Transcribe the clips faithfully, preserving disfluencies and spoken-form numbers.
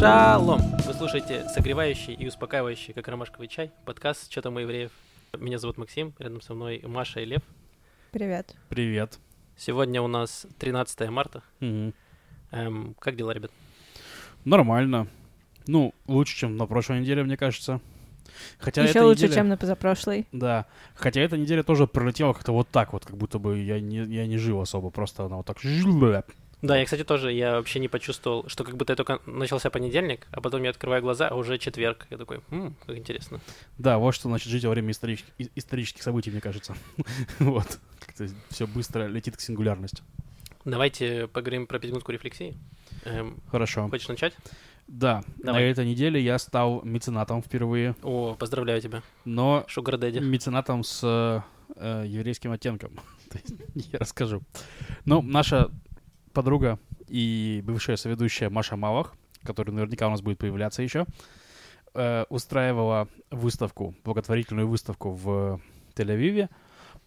Шалом! Вы слушаете согревающий и успокаивающий, как ромашковый чай, подкаст «Чё там у евреев?». Меня зовут Максим, рядом со мной Маша и Лев. Привет. Привет. Сегодня у нас тринадцатое марта. Угу. Эм, как дела, ребят? Нормально. Ну, лучше, чем на прошлой неделе, мне кажется. Хотя Еще лучше, неделя... чем на позапрошлой. Да. Хотя эта неделя тоже пролетела как-то вот так вот, как будто бы я не, я не жил особо, просто она вот так... Да, я, кстати, тоже, я вообще не почувствовал, что как будто я только начался понедельник, а потом я открываю глаза, а уже четверг. Я такой, ммм, как интересно. Да, вот что значит жить во время историч... исторических событий, мне кажется. Вот, как-то все быстро летит к сингулярности. Давайте поговорим про пятиминутку рефлексии. Эм, Хорошо. Хочешь начать? Да. Давай. На этой неделе я стал меценатом впервые. О, поздравляю тебя. Но Sugar Daddy. Меценатом с э, еврейским оттенком. Я расскажу. Ну, наша... подруга и бывшая соведущая Маша Малах, которая наверняка у нас будет появляться еще, э, устраивала выставку, благотворительную выставку в Тель-Авиве.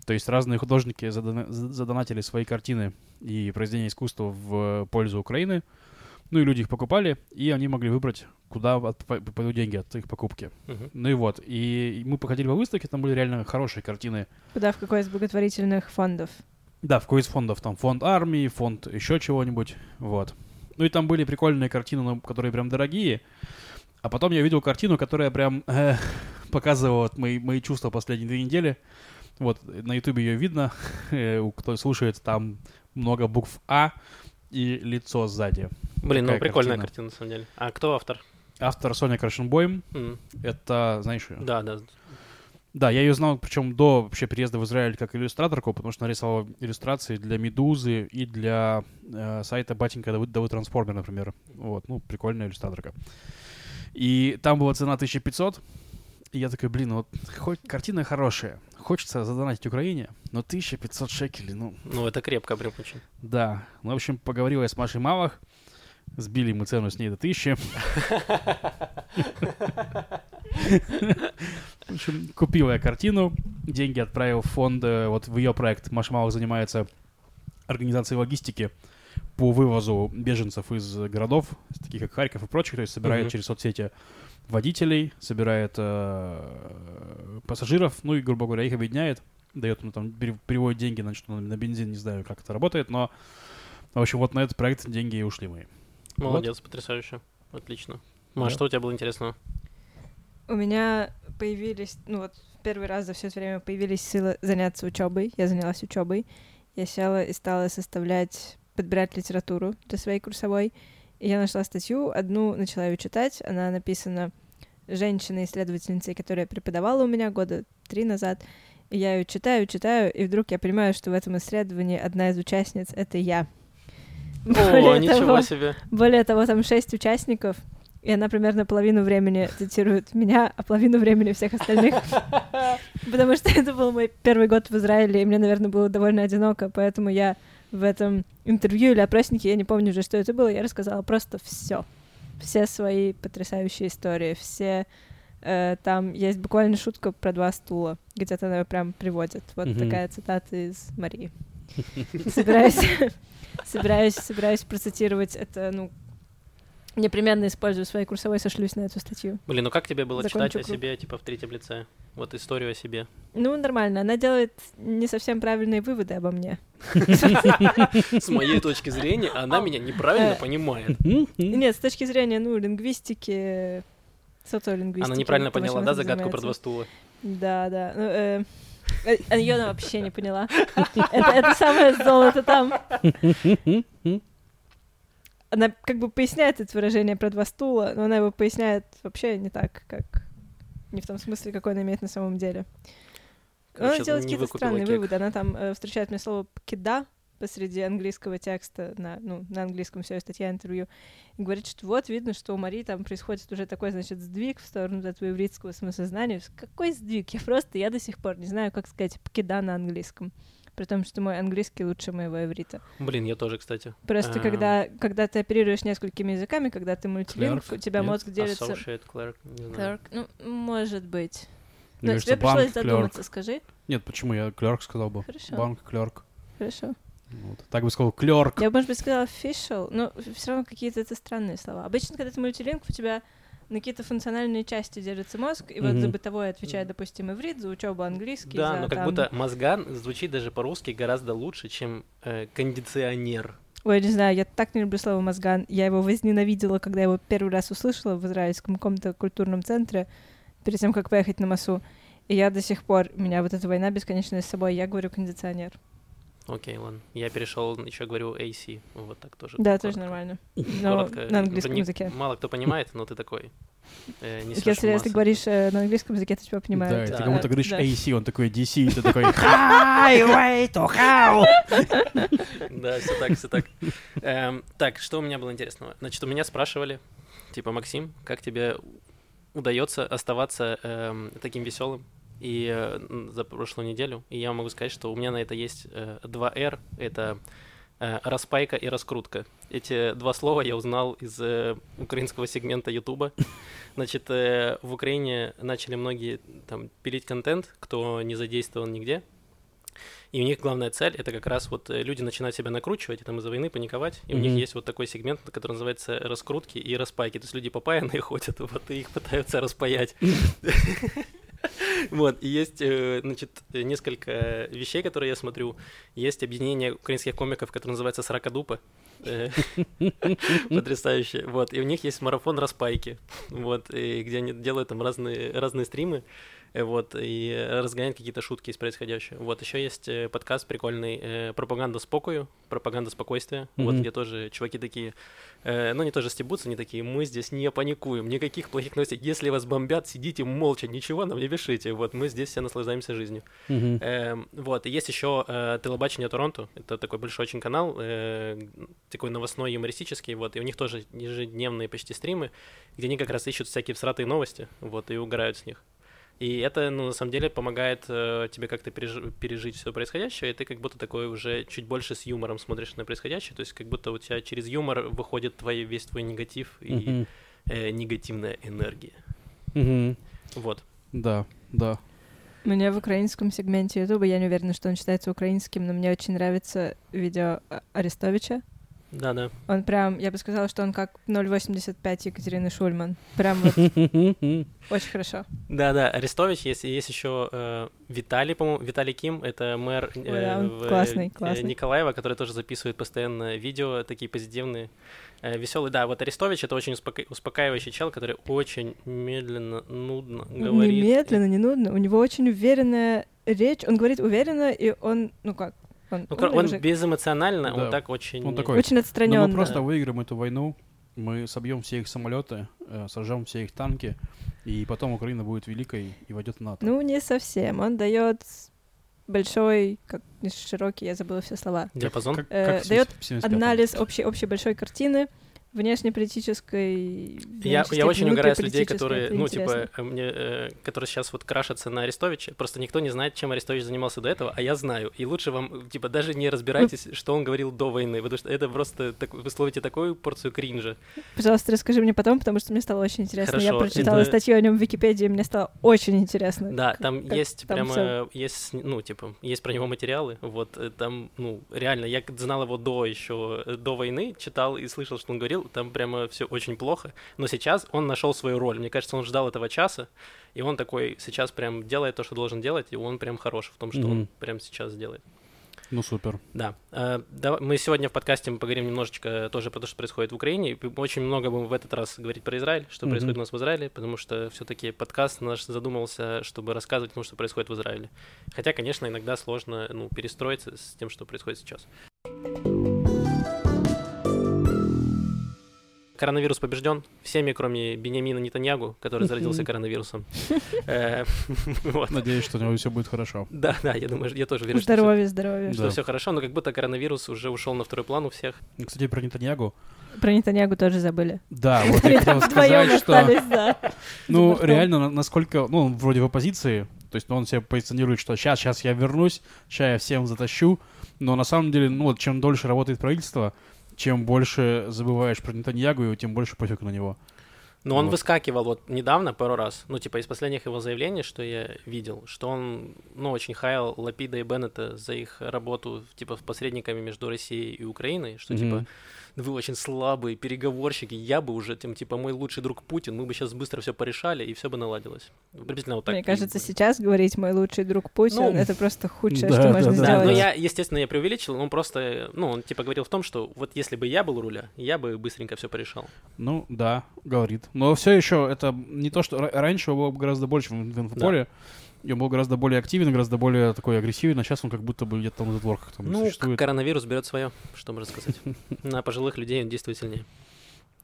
То есть разные художники задон- задонатили свои картины и произведения искусства в пользу Украины. Ну и люди их покупали, и они могли выбрать, куда пойдут деньги от их покупки. Uh-huh. Ну и вот. И мы походили по выставке, там были реально хорошие картины. Куда, в какой из благотворительных фондов? Да, в какой из фондов, там фонд армии, фонд еще чего-нибудь, вот. Ну и там были прикольные картины, которые прям дорогие, а потом я видел картину, которая прям э, показывала вот мои, мои чувства последние две недели, вот, на ютубе ее видно, кто слушает, там много букв «А» и лицо сзади. Блин, такая, ну прикольная картина. картина, на самом деле. А кто автор? Автор Соня Крашенбойм, mm. это, знаешь ее? Да, да. Да, я ее знал, причем до вообще приезда в Израиль как иллюстраторку, потому что она рисовала иллюстрации для «Медузы» и для э, сайта «Батенька Давыд Трансформер», например. Вот, ну, прикольная иллюстраторка. И там была цена тысяча пятьсот, и я такой, блин, вот хоть картина хорошая, хочется задонатить Украине, но тысяча пятьсот шекелей, ну... Ну, это крепко прям очень. Да, ну, в общем, поговорила я с Машей Малах, сбили мы цену с ней до тысячи. В общем, купил я картину, деньги отправил в фонд, вот в ее проект. Маша Малах занимается организацией логистики по вывозу беженцев из городов, таких как Харьков и прочих, то есть собирает mm-hmm. через соцсети водителей, собирает э, пассажиров, ну и, грубо говоря, их объединяет, дает, ну, там, переводит деньги на, на бензин, не знаю, как это работает, но, в общем, вот на этот проект деньги и ушли мои. Молодец, вот. Потрясающе, отлично. Маш, да. Что у тебя было интересного? У меня появились, ну вот первый раз за все это время появились силы заняться учебой. Я занялась учебой. Я села и стала составлять, подбирать литературу для своей курсовой. И я нашла статью, одну начала ее читать. Она написана женщиной-исследовательницей, которая преподавала у меня года три назад. И я ее читаю, читаю, и вдруг я понимаю, что в этом исследовании одна из участниц — это я. Более О, ничего того, себе! Более того, там шесть участников. И она примерно половину времени цитирует меня, а половину времени всех остальных. Потому что это был мой первый год в Израиле, и мне, наверное, было довольно одиноко. Поэтому я в этом интервью или опроснике, я не помню уже, что это было, я рассказала просто все. Все свои потрясающие истории. Все э, там есть буквально шутка про два стула. Где-то она прям приводит. Вот mm-hmm. такая цитата из Марии. Собираюсь, собираюсь, собираюсь процитировать это, ну, непременно использую в своей курсовой, сошлюсь на эту статью. Блин, ну как тебе было Закончу читать круг. О себе, типа, в третьем лице? Вот историю о себе. Ну, нормально. Она делает не совсем правильные выводы обо мне. С моей точки зрения, она меня неправильно понимает. Нет, с точки зрения, ну, лингвистики, социолингвистики. Она неправильно поняла, да, загадку про два стула? Да, да. Её она вообще не поняла. Это самое золото там. Она как бы поясняет это выражение про два стула, но она его поясняет вообще не так, как... Не в том смысле, какой она имеет на самом деле. Короче, она делает какие-то странные кек. выводы. Она там э, встречает мне слово «кида» посреди английского текста, на, ну, на английском все, статья, интервью, и говорит, что вот, видно, что у Марии там происходит уже такой, значит, сдвиг в сторону этого еврейского смыслознания. Какой сдвиг? Я просто, я до сих пор не знаю, как сказать «кида» на английском. При том, что мой английский лучше моего иврита. Блин, я тоже, кстати. Просто А-а-а. когда когда ты оперируешь несколькими языками, когда ты мультилинг, у тебя Нет. мозг делится... Associate clerk, не знаю. Clerk, ну, может быть. Мне Но кажется, тебе пришлось банк, задуматься, clerk. Скажи. Нет, почему? Я clerk сказал бы. Хорошо. Банк, clerk. Хорошо. Вот. Так бы сказал клерк. Я бы, может быть, сказала official, но все равно какие-то это странные слова. Обычно, когда ты мультилингв, у тебя на какие-то функциональные части держится мозг, и mm-hmm. вот за бытовое отвечает, допустим, иврит, за учебу английский. Да, за, но как там... будто мозган звучит даже по-русски гораздо лучше, чем э, кондиционер. Ой, не знаю, я так не люблю слово «мозган». Я его возненавидела, когда я его первый раз услышала в израильском каком-то культурном центре, перед тем, как поехать на Масу. И я до сих пор, у меня вот эта война бесконечная с собой, я говорю кондиционер. Окей, ладно. Я перешел, еще говорю эй си. Вот так тоже. Да, коротко. Тоже нормально. Но на английском языке. Мало кто понимает, но ты такой. Э, несёшь если, если говоришь э, на английском языке, ты тебя понимаешь. Да, да, ты кому-то да, говоришь да. эй си, он такой ди си, ты такой highway to hell. Да, все так, все так. Эм, так, что у меня было интересного? Значит, у меня спрашивали, типа, Максим, как тебе удается оставаться эм, таким веселым? И э, за прошлую неделю, и я могу сказать, что у меня на это есть э, два эр, это э, распайка и раскрутка. Эти два слова я узнал из э, украинского сегмента Ютуба. Значит, э, в Украине начали многие там пилить контент, кто не задействован нигде. И у них главная цель — это как раз вот люди начинают себя накручивать, и там из-за войны паниковать, и mm-hmm. у них есть вот такой сегмент, который называется раскрутки и распайки. То есть люди попаянные ходят, вот, и их пытаются распаять. Вот, и есть, значит, несколько вещей, которые я смотрю. Есть объединение украинских комиков, которое называется «Сорокадупа». Потрясающе. Вот, и у них есть марафон распайки, вот, где они делают там разные стримы, вот, и разгоняют какие-то шутки из происходящего. Вот, еще есть подкаст прикольный «Пропаганда с покою», «Пропаганда спокойствия», вот, где тоже чуваки такие, ну, они тоже стебутся, они такие: мы здесь не паникуем, никаких плохих новостей, если вас бомбят, сидите молча, ничего нам не пишите, вот, мы здесь все наслаждаемся жизнью. Вот, и есть еще «Телебачня Торонто», это такой большой очень канал, такой новостной, юмористический, вот, и у них тоже ежедневные почти стримы, где они как раз ищут всякие всратые новости, вот, и угорают с них. И это, ну, на самом деле, помогает э, тебе как-то переж- пережить все происходящее, и ты как будто такой уже чуть больше с юмором смотришь на происходящее, то есть как будто у тебя через юмор выходит твой, весь твой негатив mm-hmm. и э, негативная энергия. Mm-hmm. Вот. Да, да. Мне в украинском сегменте Ютуба, я не уверена, что он считается украинским, но мне очень нравится видео Арестовича. Да-да. Он прям, я бы сказала, что он как ноль восемьдесят пять Екатерины Шульман. Прям вот очень хорошо. Да-да, Арестович есть, есть еще э, Виталий, по-моему, Виталий Ким, это мэр э, да, в, классный, классный. Николаева, который тоже записывает постоянно видео, такие позитивные, э, веселые. Да, вот Арестович — это очень успока... успокаивающий чел, который очень медленно, нудно говорит. Не медленно, не нудно, у него очень уверенная речь, он говорит уверенно, и он, ну как, Он, ну, он, он безэмоционально, да. он так очень... Он такой, очень отстранённо. Но мы просто выиграем эту войну, мы собьем все их самолеты, э, сожжем все их танки, и потом Украина будет великой и войдет в НАТО. Ну, не совсем. Он дает большой, как широкий, я забыла все слова. Диапазон? Как, как, как э, дает анализ общей, общей большой картины. Внешнеполитической... Я, я очень угораю с людей, которые, ну, интересно. типа, мне, э, которые сейчас вот крашатся на Арестовича. Просто никто не знает, чем Арестович занимался до этого, а я знаю. И лучше вам, типа, даже не разбирайтесь, что он говорил до войны, потому что это просто... Так, вы словите такую порцию кринжа. Пожалуйста, расскажи мне потом, потому что мне стало очень интересно. Хорошо, я прочитала это... статью о нем в Википедии, мне стало очень интересно. Да, как, там как есть там прямо... Всё. Есть, ну, типа, есть про него материалы. Вот, там, ну, реально, я знал его до еще, до войны, читал и слышал, что он говорил. Там прямо все очень плохо, но сейчас он нашел свою роль. Мне кажется, он ждал этого часа, и он такой сейчас прям делает то, что должен делать, и он прям хорош в том, что mm-hmm. он прям сейчас делает. Ну, супер. Да. Мы сегодня в подкасте мы поговорим немножечко тоже про то, что происходит в Украине. Очень много будем в этот раз говорить про Израиль, что mm-hmm. происходит у нас в Израиле, потому что все-таки подкаст наш задумался, чтобы рассказывать о том, что происходит в Израиле. Хотя, конечно, иногда сложно, ну, перестроиться с тем, что происходит сейчас. Коронавирус побежден всеми, кроме Биньямина Нетаньягу, который заразился коронавирусом. Надеюсь, что у него все будет хорошо. Да, да, я думаю, я тоже верю, что здоровье, здоровье, что все хорошо, но как будто коронавирус уже ушел на второй план у всех. Кстати, про Нетаньягу. Про Нетаньягу тоже забыли. Да, вот я хотел сказать, что, ну, реально, насколько, ну, он вроде в оппозиции, то есть он себя позиционирует, что сейчас, сейчас я вернусь, сейчас я всем затащу, но на самом деле, ну, чем дольше работает правительство, чем больше забываешь про Нетаньягу, тем больше пофиг на него. Но он вот. Выскакивал вот недавно пару раз, ну, типа, из последних его заявлений, что я видел, что он, ну, очень хаял Лапида и Беннета за их работу, типа, посредниками между Россией и Украиной, что, mm-hmm. типа, вы очень слабые переговорщики, я бы уже, тем, типа, мой лучший друг Путин, мы бы сейчас быстро все порешали, и все бы наладилось. Приблизительно вот так. Мне кажется, сейчас говорить «мой лучший друг Путин», ну, это просто худшее, да, что да, можно да, сделать. Да, ну, я, естественно, я преувеличил, но он просто, ну, он, типа, говорил в том, что вот если бы я был у руля, я бы быстренько все порешал. Ну, да, говорит. Но все еще это не то, что раньше его было гораздо больше в инфополе, да. И он был гораздо более активен, гораздо более такой агрессивен, а сейчас он как будто бы где-то там в затворках там ну, существует. Ну, коронавирус берет свое, что можно сказать. На пожилых людей он действует сильнее.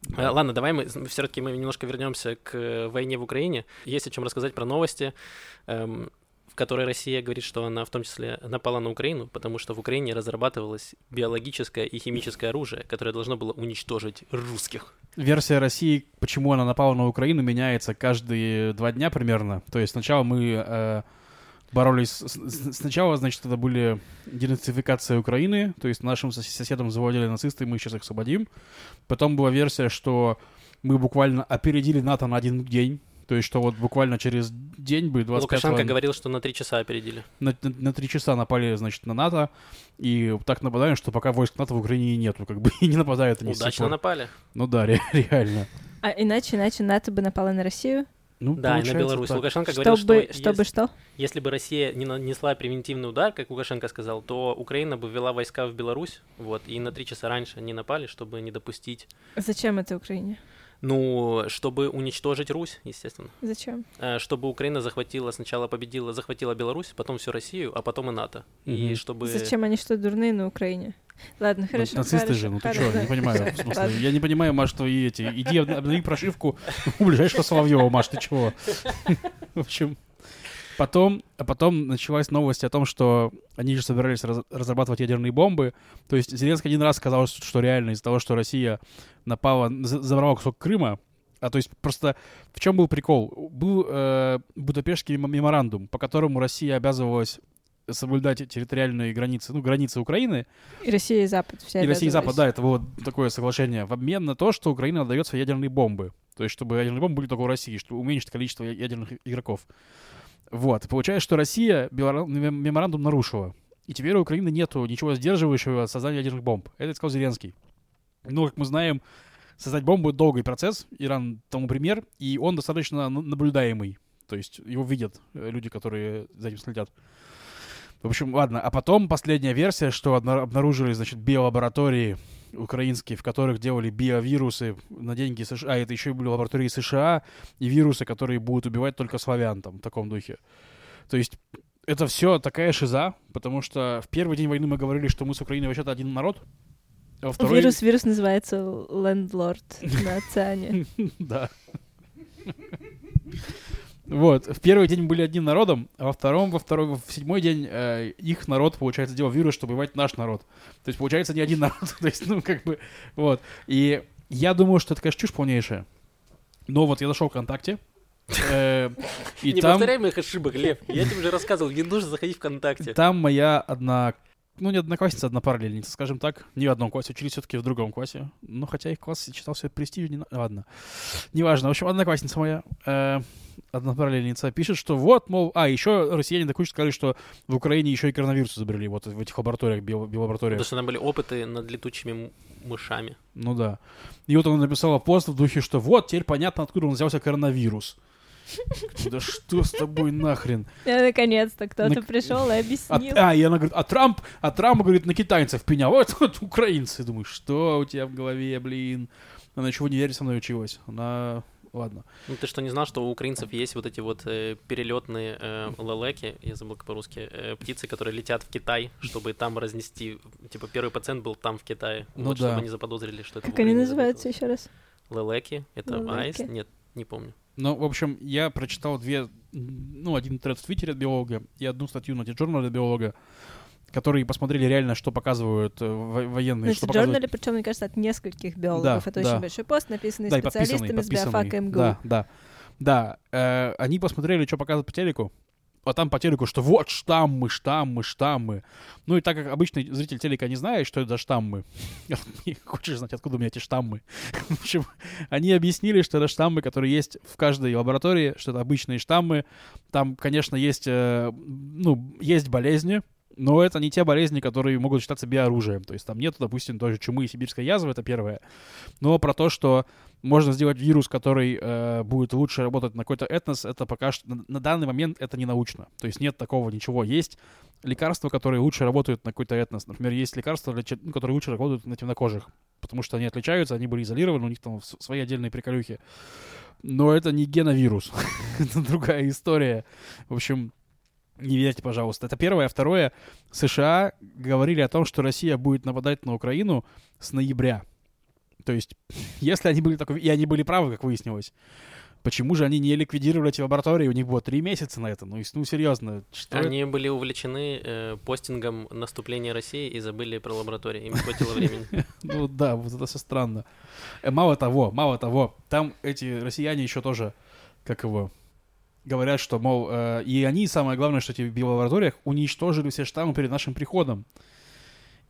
Да. Ладно, давай мы все-таки мы немножко вернемся к войне в Украине. Есть о чем рассказать про новости, эм, в которой Россия говорит, что она в том числе напала на Украину, потому что в Украине разрабатывалось биологическое и химическое оружие, которое должно было уничтожить русских. Версия России, почему она напала на Украину, меняется каждые два дня примерно. То есть сначала мы э, боролись... С, с, сначала, значит, это были денацификация Украины, то есть нашим соседям завладели нацисты, и мы сейчас их освободим. Потом была версия, что мы буквально опередили НАТО на один день. То есть, что вот буквально через день бы... двадцать пятого... Лукашенко говорил, что на три часа опередили. На, на, на три часа напали, значит, на НАТО. И так нападаем, что пока войск НАТО в Украине нету, как бы, и не нападают они. Удачно напали. Ну да, ре- реально. А иначе, иначе НАТО бы напало на Россию? Ну, да, и на Беларусь. Так. Лукашенко говорил, чтобы, что, чтобы если, что? Если бы Россия не нанесла превентивный удар, как Лукашенко сказал, то Украина бы ввела войска в Беларусь, вот, и на три часа раньше они напали, чтобы не допустить... Зачем это Украине? Ну, чтобы уничтожить Русь, естественно. Зачем? Чтобы Украина захватила, сначала победила, захватила Беларусь, потом всю Россию, а потом и НАТО. Mm-hmm. И чтобы... Зачем они что, дурные на Украине? Ладно, хорошо. Нацисты же, ну ты что, не понимаю. Я не понимаю, Маш, что и эти. Иди обнови прошивку у ближайшего Соловьева, Маш, ты чего? В общем... Потом, потом началась новость о том, что они же собирались раз, разрабатывать ядерные бомбы. То есть Зеленский один раз сказал, что реально из-за того, что Россия напала, забрала кусок Крыма. А то есть просто в чем был прикол? Был э, Будапештский меморандум, по которому Россия обязывалась соблюдать территориальные границы, ну, границы Украины. И Россия и Запад. Вся и Россия и Запад, да, это было такое соглашение. В обмен на то, что Украина отдает свои ядерные бомбы. То есть чтобы ядерные бомбы были только у России, чтобы уменьшить количество ядерных игроков. Вот. Получается, что Россия меморандум нарушила. И теперь у Украины нету ничего сдерживающего от создания ядерных бомб. Это сказал Зеленский. Но, как мы знаем, создать бомбу — долгий процесс. Иран тому пример. И он достаточно наблюдаемый. То есть его видят люди, которые за этим следят. В общем, ладно. А потом последняя версия, что обнаружили, значит, биолаборатории украинские, в которых делали биовирусы на деньги США. А это еще и были лаборатории США и вирусы, которые будут убивать только славян там в таком духе. То есть это все такая шиза, потому что в первый день войны мы говорили, что мы с Украиной вообще-то один народ. А второй... Вирус, вирус называется «Лендлорд» на Оциане. Да. Вот, в первый день были одним народом, а во втором, во второй, в седьмой день э, их народ, получается, делал вирус, чтобы убивать наш народ. То есть, получается, не один народ, то есть, ну, как бы, вот. И я думаю, что это, конечно, чушь полнейшая, но вот я зашел ВКонтакте, э, и не там... Не повторяй моих ошибок, Лев, я тебе уже рассказывал, не нужно заходить ВКонтакте. Там моя одна, ну, не одноклассница, однопараллельница, скажем так, не в одном классе, учились все-таки в другом классе, ну, хотя их класс читал все престижно, не... ладно, неважно, в общем, одноклассница моя... Э... Одна параллельница пишет, что вот, мол... А, еще россияне такую сказали, что в Украине еще и коронавирус изобрели, вот в этих лабораториях, биолабораториях. Потому что там были опыты над летучими мышами. Ну да. И вот она написала пост в духе, что вот, теперь понятно, откуда он взялся коронавирус. Да что с тобой нахрен? Да, наконец-то кто-то на... пришел и объяснил. А, а, и она говорит, а Трамп, а Трамп, говорит, на китайцев пенял. Вот, вот украинцы. Думаю, что у тебя в голове, блин? Она чего не верит, со мной училась. Она... Ладно. Ну ты что, не знал, что у украинцев есть вот эти вот э, перелетные э, лелеки, я забыл как по-русски, э, птицы, которые летят в Китай, чтобы там разнести, типа первый пациент был там в Китае, ну вот, да. Чтобы они заподозрили, что это в Украине. Как они называются еще раз? Лелеки, это аист? Нет, не помню. Ну, в общем, я прочитал две, ну, один тред в Твиттере от биолога и одну статью на T-Journal от биолога, которые посмотрели реально, что показывают военные. В журнале, причем, мне кажется, от нескольких биологов. Да, это да. Очень большой пост, написанный да, специалистами из биофака эм гэ у. Да, да. Да, э, они посмотрели, что показывают по телеку. а там по телеку, что вот штаммы, штаммы, штаммы. Ну и так как обычный зритель телека не знает, что это за штаммы, хочешь знать, откуда у меня эти штаммы? В общем, они объяснили, что это штаммы, которые есть в каждой лаборатории, что это обычные штаммы. Там, конечно, есть, ну, есть болезни, но это не те болезни, которые могут считаться биооружием. То есть там нет, допустим, тоже чумы и сибирской язвы, это первое. Но про то, что можно сделать вирус, который э, будет лучше работать на какой-то этнос, это пока что, на, на данный момент это не научно. То есть нет такого ничего. Есть лекарства, которые лучше работают на какой-то этнос. Например, есть лекарства, для, ну, которые лучше работают на темнокожих, потому что они отличаются, они были изолированы, у них там свои отдельные приколюхи. Но это не геновирус. Это другая история. В общем... Не верьте, пожалуйста. Это первое. А второе, США говорили о том, что Россия будет нападать на Украину с ноября. То есть, если они были такой... И они были правы, как выяснилось. Почему же они не ликвидировали эти лаборатории? У них было три месяца на это. Ну, ну серьезно. Что они это? Были увлечены э, постингом наступления России и забыли про лаборатории. Им хватило времени. Ну да, вот это все странно. Мало того, мало того. Там эти россияне еще тоже, как его... Говорят, что, мол, э, и они, самое главное, что эти в биолабораториях уничтожили все штаммы перед нашим приходом.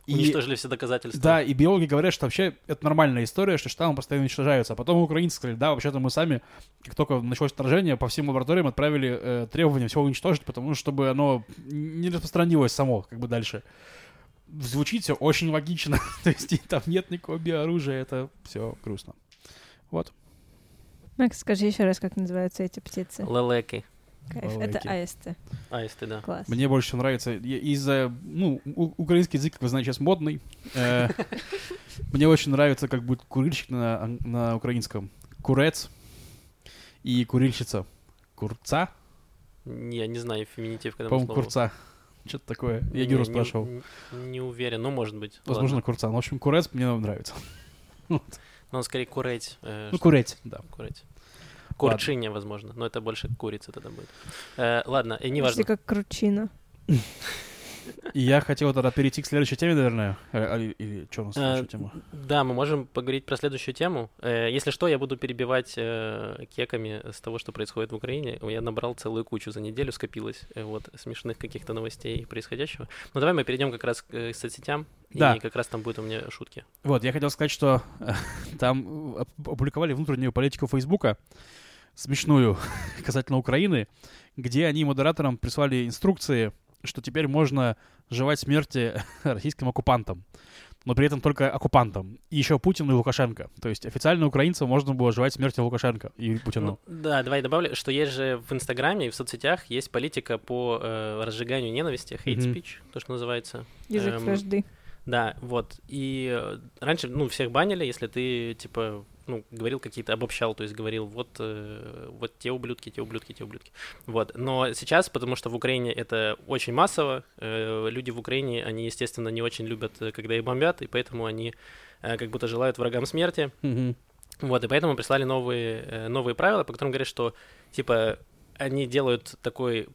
И, уничтожили все доказательства. Да, и биологи говорят, что вообще это нормальная история, что штаммы постоянно уничтожаются. А потом украинцы сказали, да, вообще-то мы сами, как только началось вторжение, по всем лабораториям отправили э, требования все уничтожить, потому что чтобы оно не распространилось само, как бы дальше. Звучит все очень логично. То есть там нет никакого биооружия, это все грустно. Вот. Макс, скажи еще раз, как называются эти птицы. Лелеки. Кайф. Лелеки. Это аисты. Аисты, да. Класс. Мне больше всего нравится. Из-за... Ну, у- украинский язык, как вы знаете, сейчас модный. Мне очень нравится, как будет курильщик на украинском. Курец и курильщица. Курца? Я не знаю феминитив к этому слову. По-моему, курца. Что-то такое. Я Геру спрашивал. Не уверен, но может быть. Возможно, курца. Ну, в общем, курец мне нравится. Но он скорее куреть. Э, ну, куреть, да. Куреть. Курчиня, возможно. Но это больше курица тогда будет. Э, ладно, и не важно. Почти как кручина. Я хотел тогда перейти к следующей теме, наверное. Или что у нас следующая тема? Да, мы можем поговорить про следующую тему. Если что, я буду перебивать кеками с того, что происходит в Украине. Я набрал целую кучу за неделю, скопилось вот смешных каких-то новостей и происходящего. Но давай мы перейдем как раз к соцсетям. Да. И как раз там будут у меня шутки. Вот, я хотел сказать, что там опубликовали внутреннюю политику Фейсбука, смешную, касательно Украины, где они модераторам прислали инструкции, что теперь можно желать смерти российским оккупантам, но при этом только оккупантам. И еще Путину и Лукашенко. То есть официально украинцам можно было желать смерти Лукашенко и Путину. Ну, да, давай добавлю, что есть же в Инстаграме и в соцсетях есть политика по э, разжиганию ненависти, hate mm-hmm. speech, то, что называется. Язык эм, вражды. Да, вот. И раньше, ну, всех банили, если ты, типа... ну, говорил какие-то, обобщал, то есть говорил, вот, э, вот те ублюдки, те ублюдки, те ублюдки. Вот. Но сейчас, потому что в Украине это очень массово, э, люди в Украине, они, естественно, не очень любят, когда их бомбят, и поэтому они э, как будто желают врагам смерти. Mm-hmm. Вот, и поэтому прислали новые, э, новые правила, по которым говорят, что, типа, они делают такой...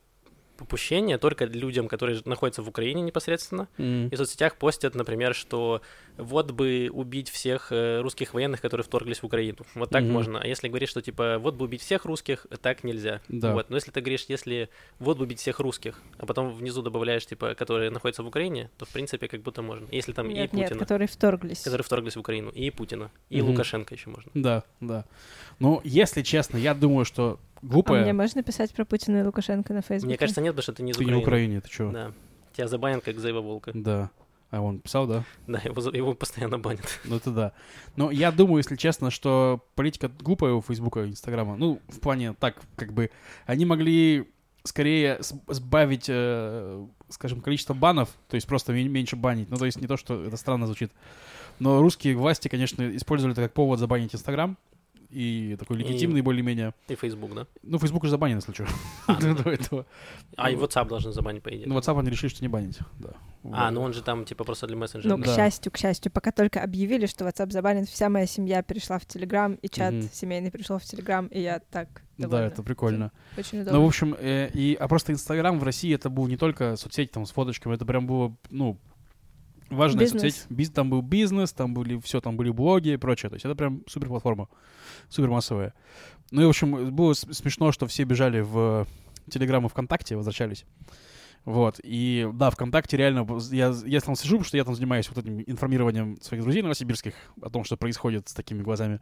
попущение только людям, которые находятся в Украине непосредственно, mm. и в соцсетях постят, например, что вот бы убить всех русских военных, которые вторглись в Украину, вот так mm-hmm. можно, а если говоришь, что типа вот бы убить всех русских, так нельзя, да. Вот, но если ты говоришь, если вот бы убить всех русских, а потом внизу добавляешь, типа, которые находятся в Украине, то в принципе как будто можно, если там нет, и Путина. Нет, которые вторглись. Которые вторглись в Украину, и Путина, и mm-hmm. Лукашенко еще можно. Да, да. Ну, если честно, я думаю, что глупая. А мне можно писать про Путина и Лукашенко на Фейсбуке? Мне кажется, нет, потому что ты не из Украины. Ты не в Украине, ты чего? Да. Тебя забанят, как Зайва Волка. Да. А он писал, да? Да, его, его постоянно банят. Ну это да. Но я думаю, если честно, что политика глупая у Фейсбука и Инстаграма. Ну, в плане так, как бы, они могли скорее сбавить, э, скажем, количество банов, то есть просто меньше банить. Ну, то есть не то, что это странно звучит. Но русские власти, конечно, использовали это как повод забанить Инстаграм. И такой легитимный и... более-менее. И Facebook, да? Ну, Facebook уже забанен, если что. А, до, да. до этого. А и WhatsApp должен забанить, по идее. Ну, WhatsApp они решили, что не банить, да. А, ну он же там типа просто для мессенджера. Ну, да. к счастью, к счастью, пока только объявили, что WhatsApp забанен, вся моя семья перешла в Telegram, и чат mm-hmm. семейный перешел в Telegram, и я так довольна. Да, это прикольно. Очень удобно. Ну, в общем, э, и, а просто Instagram в России это был не только соцсети там с фоточками, это прям было, ну, важная соцсеть. Биз, там был бизнес, там были все, там были блоги и прочее. То есть это прям суперплатформа, супермассовая. Ну и, в общем, было смешно, что все бежали в Телеграм и ВКонтакте возвращались. Вот, и да, ВКонтакте реально, я, я там сижу, потому что я там занимаюсь вот этим информированием своих друзей новосибирских о том, что происходит с такими глазами.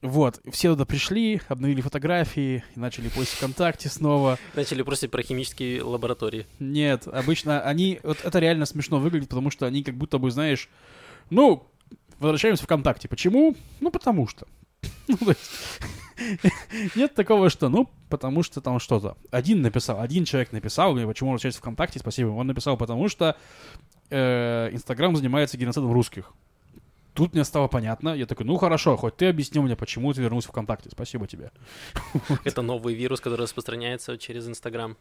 Вот, все туда пришли, обновили фотографии, начали постить ВКонтакте снова. Начали просить про химические лаборатории. Нет, обычно они, вот это реально смешно выглядит, потому что они как будто бы, знаешь, ну, возвращаемся в ВКонтакте. Почему? Ну, потому что. Ну, то есть, нет такого, что, ну, потому что там что-то. Один написал, один человек написал, почему возвращается в ВКонтакте, спасибо. Он написал, потому что э, Инстаграм занимается геноцидом русских. Тут мне стало понятно. Я такой, ну хорошо, хоть ты объяснил мне, почему ты вернулся в ВКонтакте. Спасибо тебе. Это новый вирус, который распространяется через Инстаграм.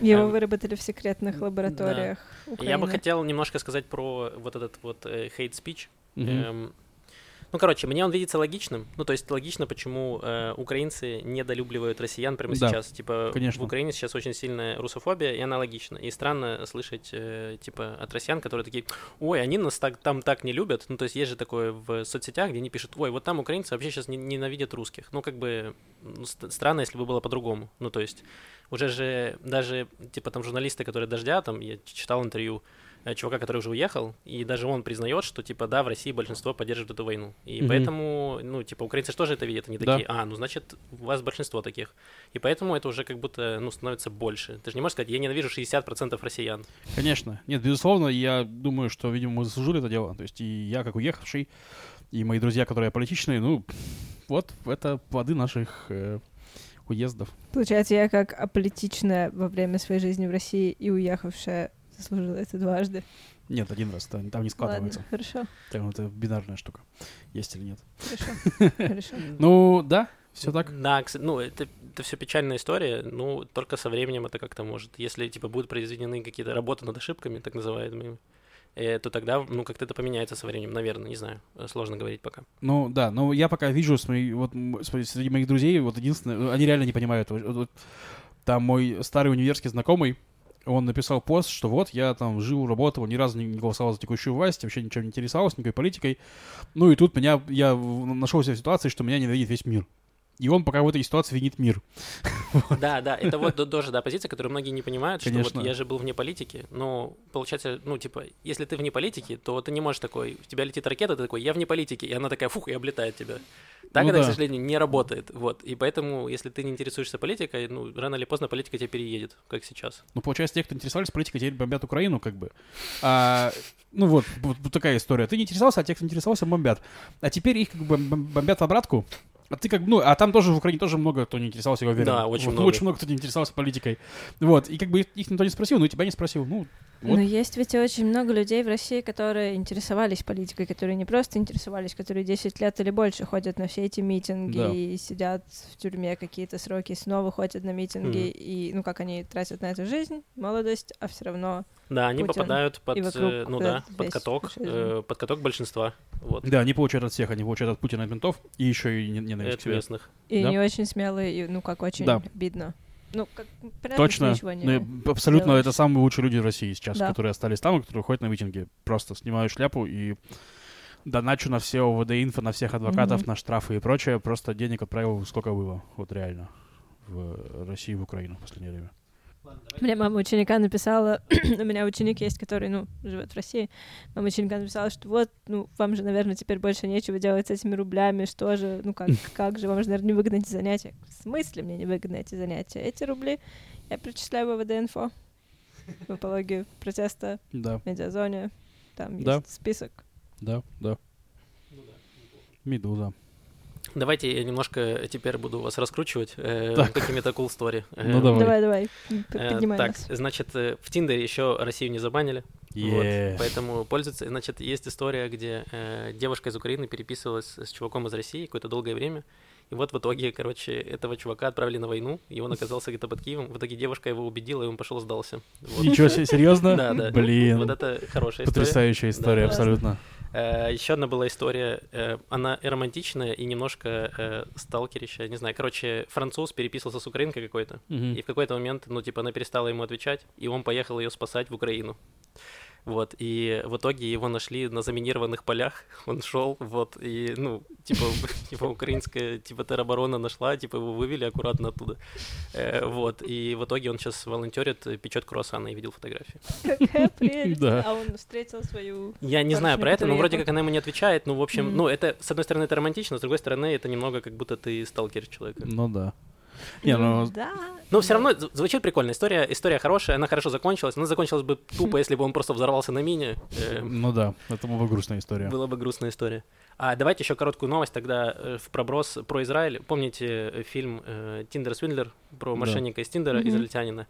Его выработали в секретных лабораториях Украины. Я бы хотел немножко сказать про вот этот вот хейт-спич. Ну, короче, мне он видится логичным. Ну, то есть логично, почему э, украинцы недолюбливают россиян прямо да, сейчас. Типа, конечно. В Украине сейчас очень сильная русофобия, и она логична. И странно слышать, э, типа, от россиян, которые такие, ой, они нас так, там так не любят. Ну, то есть есть же такое в соцсетях, где они пишут, ой, вот там украинцы вообще сейчас ненавидят русских. Ну, как бы ну, странно, если бы было по-другому. Ну, то есть уже же даже, типа, там журналисты, которые «Дождя», там, я читал интервью, чувака, который уже уехал, и даже он признает, что, типа, да, в России большинство поддерживает эту войну. И mm-hmm. поэтому, ну, типа, украинцы тоже это видят, они да. такие, а, ну, значит, у вас большинство таких. И поэтому это уже как будто, ну, становится больше. Ты же не можешь сказать, я ненавижу шестьдесят процентов россиян. Конечно. Нет, безусловно, я думаю, что, видимо, мы заслужили это дело. То есть и я, как уехавший, и мои друзья, которые аполитичные, ну, вот это плоды наших... Э- уездов. Получается, я как аполитичная во время своей жизни в России и уехавшая заслужила это дважды. Нет, один раз. Там, там не складывается. Ладно, хорошо. Там это бинарная штука. Есть или нет. Хорошо, хорошо. Ну, да, все так. Да, ну, это все печальная история, ну, только со временем это как-то может. Если, типа, будут произведены какие-то работы над ошибками, так называемыми, то тогда, ну, как-то это поменяется со временем, наверное, не знаю, сложно говорить пока. Ну, да, но я пока вижу свои, вот, среди моих друзей, вот единственное, они реально не понимают, вот, вот, там мой старый универский знакомый, он написал пост, что вот, я там жил, работал, ни разу не голосовал за текущую власть, вообще ничем не интересовался, никакой политикой, ну, и тут меня, я нашел себя в ситуации, что меня ненавидит весь мир. И он пока в этой ситуации винит мир. Да, да, это вот тоже, да, позиция, которую многие не понимают, что вот я же был вне политики, но получается, ну, типа, если ты вне политики, то ты не можешь такой, у тебя летит ракета, ты такой, я вне политики, и она такая, фух, и облетает тебя. Так это, к сожалению, не работает, вот, и поэтому, если ты не интересуешься политикой, ну, рано или поздно политика тебя переедет, как сейчас. Ну, получается, те, кто интересовались политикой, теперь бомбят Украину, как бы. Ну, вот, такая история. Ты не интересовался, а те, кто интересовался, бомбят. А теперь их как бы бомбят в обратку. А ты как, ну, а там тоже в Украине тоже много кто не интересовался, я уверен. Да, очень вот, много. Очень много кто не интересовался политикой. Вот, и как бы их никто не спросил, но и тебя не спросил. Ну, вот. Но есть ведь очень много людей в России, которые интересовались политикой, которые не просто интересовались, которые десять лет или больше ходят на все эти митинги да. и сидят в тюрьме какие-то сроки, снова ходят на митинги, mm. и, ну, как они тратят на эту жизнь, молодость, а все равно... Да, они Путин попадают под, вокруг, ну да, под каток, э, под каток большинства. Вот. Да, они получают от всех, они получают от Путина, от ментов, и еще и ненависть к себе. Местных. И да? не очень смелые, и, ну как, очень да. обидно. Ну, как, понятно, точно, ничего не ну, абсолютно, делаешь. Это самые лучшие люди в России сейчас, да. которые остались там, которые ходят на митинги. Просто снимаю шляпу и доначу на все о вэ дэ-инфо, на всех адвокатов, mm-hmm. на штрафы и прочее. Просто денег отправил сколько было, вот реально, в России и в Украину в последнее время. Мне мама ученика написала, у меня ученик есть, который, ну, живет в России, мама ученика написала, что вот, ну, вам же, наверное, теперь больше нечего делать с этими рублями, что же, ну, как, как же, вам же, наверное, не выгодно эти занятия. В смысле мне не выгодно эти занятия? Эти рубли я причисляю в о вэ дэ-инфо, в апологию протеста, да. в медиазоне, там да. есть список. Да, да. Медуза. Давайте я немножко теперь буду вас раскручивать э, какими-то cool story. Ну, э, давай, давай. Поднимай э, так, нас. Значит, в Тиндере еще Россию не забанили. Yeah. Вот, поэтому пользуются. Значит, есть история, где э, девушка из Украины переписывалась с чуваком из России какое-то долгое время. И вот в итоге, короче, этого чувака отправили на войну, и он оказался где-то под Киевом. В итоге девушка его убедила, и он пошел сдался. Вот. Ничего себе, серьезно? Да, да. Блин. Вот это хорошая история. Потрясающая история, абсолютно. Еще одна была история, она романтичная и немножко сталкерища, не знаю, короче, француз переписывался с украинкой какой-то, mm-hmm. и в какой-то момент, ну, типа, она перестала ему отвечать, и он поехал ее спасать в Украину. вот, и в итоге его нашли на заминированных полях, он шел, вот, и, ну, типа, его украинская, типа, тероборона нашла, типа, его вывели аккуратно оттуда, вот, и в итоге он сейчас волонтерит, печет круассаны, я видел фотографии. Какая прелесть, а он встретил свою... Я не знаю про это, но вроде как она ему не отвечает, ну, в общем, ну, это, с одной стороны, это романтично, с другой стороны, это немного как будто ты сталкер человека. Ну, да. Не, ну... Да. Но все равно звучит прикольно. История, история хорошая, она хорошо закончилась. Она закончилась бы тупо, если бы он просто взорвался на мине. Ну да, это была бы грустная история. Была бы грустная история. А давайте еще короткую новость тогда в проброс про Израиль. Помните фильм «Тиндер Свиндлер» про мошенника да. из Тиндера, mm-hmm. израильтянина,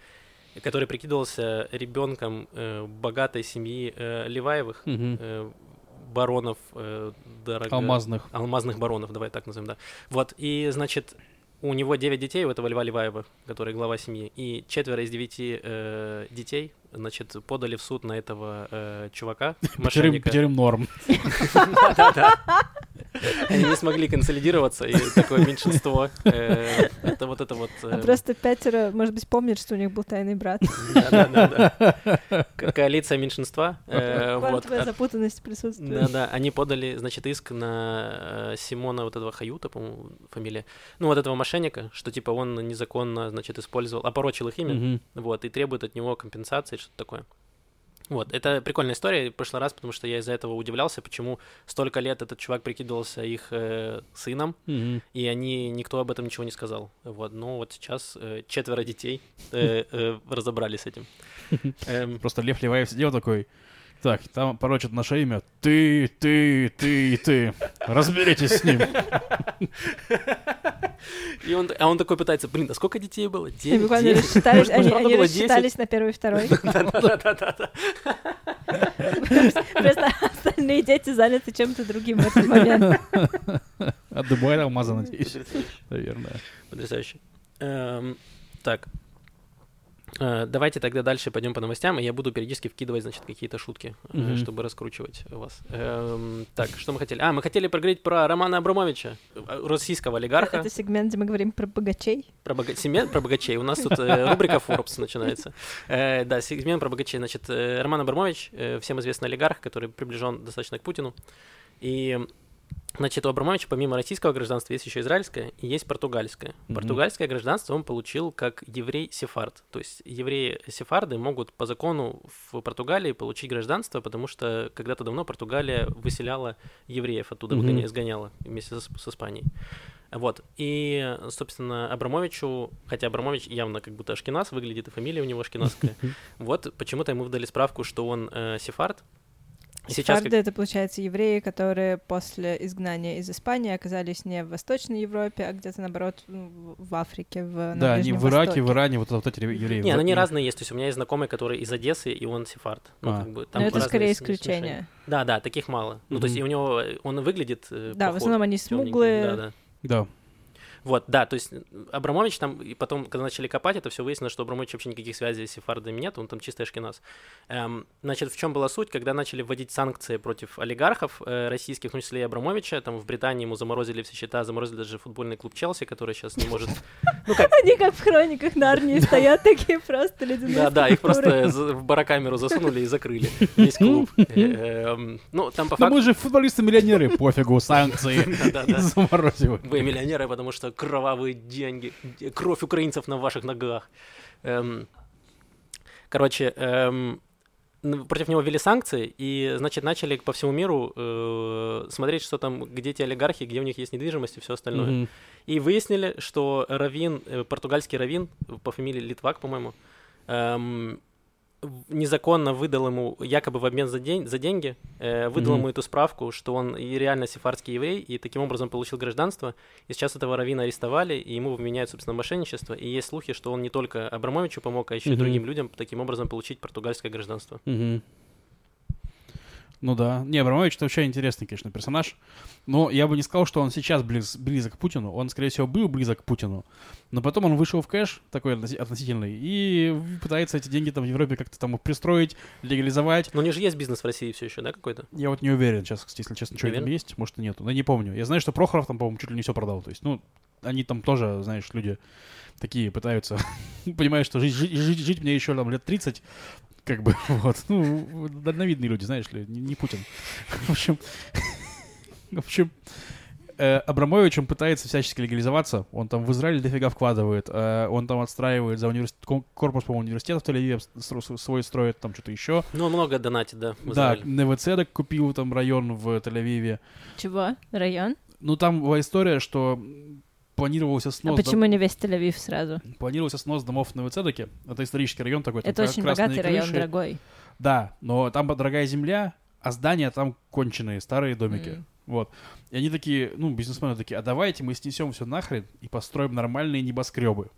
который прикидывался ребенком богатой семьи Леваевых, mm-hmm. баронов дорогих. Алмазных. Алмазных баронов, давай так назовем, да. Вот, и, значит... У него девять детей, у этого Льва Леваева, который глава семьи, и четверо из девяти э, детей, значит, подали в суд на этого э, чувака, мошенника. Потерим норм. Да-да-да. Они не смогли консолидироваться, и такое меньшинство. Это вот это вот... Просто пятеро, может быть, помнят, что у них был тайный брат. Да-да-да. Коалиция меньшинства. Квантовая запутанность присутствует. Да-да, они подали, значит, иск на Симона вот этого Хаюта, по-моему, фамилия. Ну, вот этого мошенника, что, типа, он незаконно, значит, использовал, опорочил их имя, вот, и требует от него компенсации, что-то такое. Вот, это прикольная история, в прошлый раз, потому что я из-за этого удивлялся, почему столько лет этот чувак прикидывался их э, сыном, mm-hmm. и они, никто об этом ничего не сказал, вот, но вот сейчас э, четверо детей э, э, разобрались с этим. Эм... Просто Лев Леваев сидел такой, так, там порочат наше имя, ты, ты, ты, ты, разберитесь с ним. И он, а он такой пытается, блин, а сколько детей было? Девять, девять. Они рассчитались на первый и второй. Да-да-да. Просто остальные дети заняты чем-то другим в этот момент. От Дубая до алмаза, надеюсь. Наверное. Потрясающе. Так. Давайте тогда дальше пойдем по новостям, и я буду периодически вкидывать, значит, какие-то шутки, mm-hmm. чтобы раскручивать вас. Эм, так, что мы хотели? А, мы хотели поговорить про Романа Абрамовича, российского олигарха. Это сегмент, где мы говорим про богачей. Про бога... Сегмент про богачей. У нас тут э, рубрика Forbes начинается. Э, да, сегмент про богачей. Значит, э, Роман Абрамович, э, всем известный олигарх, который приближен достаточно к Путину. И, значит, у Абрамовича помимо российского гражданства есть еще израильское и есть португальское. Mm-hmm. Португальское гражданство он получил как еврей-сефард. То есть евреи-сефарды могут по закону в Португалии получить гражданство, потому что когда-то давно Португалия выселяла евреев оттуда, mm-hmm. изгоняла вместе с, с Испанией. Вот. И, собственно, Абрамовичу, хотя Абрамович явно как будто ашкеназ выглядит, и фамилия у него ашкеназская, вот почему-то ему выдали справку, что он э, сефард. Сефарды как... — это, получается, евреи, которые после изгнания из Испании оказались не в Восточной Европе, а где-то, наоборот, в Африке, в Да, они в Ираке, Востоке. В Иране, вот, вот эти евреи. Не, вот, они и... разные есть. То есть у меня есть знакомый, который из Одессы, и он сефард. Ну, а. как бы, там Но это скорее исключение. Да-да, таких мало. Mm-hmm. Ну, то есть и у него он выглядит э, Да, похож, в основном они смуглые. Да-да. Да. Вот, да, то есть Абрамович там, и потом, когда начали копать, это все выяснилось, что Абрамович вообще никаких связей с сефардами нет, он там чистый ашкеназ. Эм, значит, в чем была суть? Когда начали вводить санкции против олигархов э, российских, в том числе и Абрамовича, там в Британии ему заморозили все счета, заморозили даже футбольный клуб Челси, который сейчас не может... Они как в хрониках Нарнии стоят такие просто ледяные. Да-да, их просто в барокамеру засунули и закрыли весь клуб. Ну, там по факту... мы же футболисты-миллионеры, пофигу, санкции. Вы миллионеры, потому что кровавые деньги, кровь украинцев на ваших ногах. Эм, короче, эм, против него ввели санкции, и, значит, начали по всему миру э, смотреть, что там, где те олигархи, где у них есть недвижимость и все остальное. Mm-hmm. И выяснили, что раввин, э, португальский раввин, по фамилии Литвак, по-моему, эм, незаконно выдал ему, якобы в обмен за, день, за деньги, э, выдал mm-hmm. ему эту справку, что он и реально сефардский еврей, и таким образом получил гражданство. И сейчас этого раввина арестовали, и ему вменяют, собственно, мошенничество. И есть слухи, что он не только Абрамовичу помог, а еще mm-hmm. и другим людям таким образом получить португальское гражданство. Mm-hmm. Ну да. Не, Абрамович — это вообще интересный, конечно, персонаж. Но я бы не сказал, что он сейчас близ, близок к Путину. Он, скорее всего, был близок к Путину. Но потом он вышел в кэш, такой относительный, и пытается эти деньги там в Европе как-то там пристроить, легализовать. Но у них же есть бизнес в России все еще, да, какой-то? Я вот не уверен сейчас, если честно, что там есть. Может, и нету. Но я не помню. Я знаю, что Прохоров там, по-моему, чуть ли не все продал. То есть, ну, они там тоже, знаешь, люди такие пытаются. Понимаешь, что жить, жить, жить мне еще там лет тридцать, Как бы, вот. Ну, дальновидные люди, знаешь ли, не, не Путин. В общем, в общем, э, Абрамович, он пытается всячески легализоваться. Он там в Израиле дофига вкладывает. Э, он там отстраивает за университет, корпус, по-моему, университета в Тель-Авиве свой строит, там что-то еще. Ну, много донатит, да, в Израиле. Да, Неве-Цедек купил там район в Тель-Авиве. Чего? Район? Ну, там была история, что... Планировался снос... А почему не весь Тель-Авив сразу? Планировался снос домов в Неве-Цедеке. Это исторический район такой. Это очень богатый крыши. Район, дорогой. Да, но там дорогая земля, а здания там конченые, старые домики. Mm. Вот. И они такие, ну, бизнесмены такие, а давайте мы снесем все нахрен и построим нормальные небоскребы.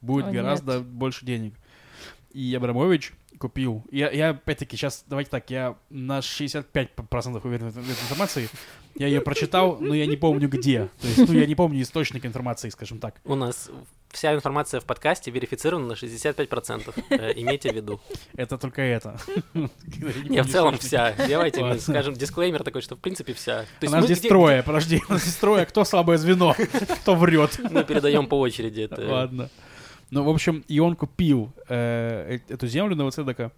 Будет О, гораздо нет. больше денег. И Абрамович купил... Я, я опять-таки сейчас... Давайте так, я на шестьдесят пять процентов уверен в этой информации. Я ее прочитал, но я не помню где. То есть, ну, я не помню источник информации, скажем так. У нас вся информация в подкасте верифицирована на шестьдесят пять процентов. Имейте в виду. Это только это. Не, в целом вся. Давайте, скажем, дисклеймер такой, что в принципе вся. У нас здесь трое, подожди. У нас здесь трое. Кто слабое звено, кто врет. Мы передаем по очереди это. Ладно. Ну, в общем, и он купил э, эту землю Неве-Цедека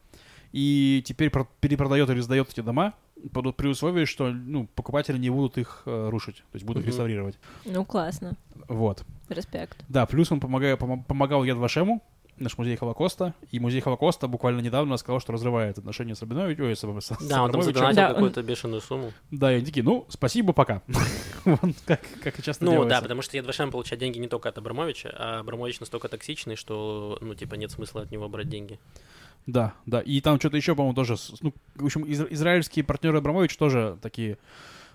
и теперь про- перепродает или сдает эти дома под, при условии, что ну, покупатели не будут их э, рушить, то есть будут их mm-hmm. реставрировать. Ну, классно. Вот. Респект. Да, плюс он помогая, пом- помогал Яд ва-Шему, наш музей Холокоста, и музей Холокоста буквально недавно сказал, что разрывает отношения с Рабиновичем. Ой, с, с, да, с он там задонатил да, какую-то он... бешеную сумму. Да, и они такие, ну, спасибо, пока. Вон, как, как и часто ну, делается. Ну да, потому что Яд ва-Шем получает деньги не только от Абрамовича, а Абрамович настолько токсичный, что, ну, типа, нет смысла от него брать деньги. Да, да, и там что-то еще, по-моему, тоже, ну, в общем, изра- израильские партнеры Абрамовича тоже такие,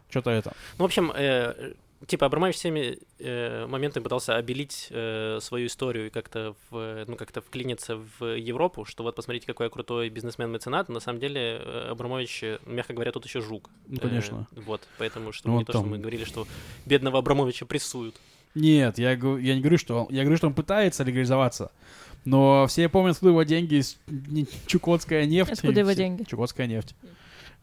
что-то это. Ну, в общем, э- Типа Абрамович всеми э, моментами пытался обелить э, свою историю и как-то, в, ну, как-то вклиниться в Европу, что вот посмотрите, какой я крутой бизнесмен-меценат, но на самом деле Абрамович, мягко говоря, тут еще жук. Ну, конечно. Э, вот, поэтому что ну, не вот то, там. Что мы говорили, что бедного Абрамовича прессуют. Нет, я, я не говорю, что он, я говорю, что он пытается легализоваться, но все помнят, откуда его деньги, чукотская нефть. Откуда его все... деньги? Чукотская нефть.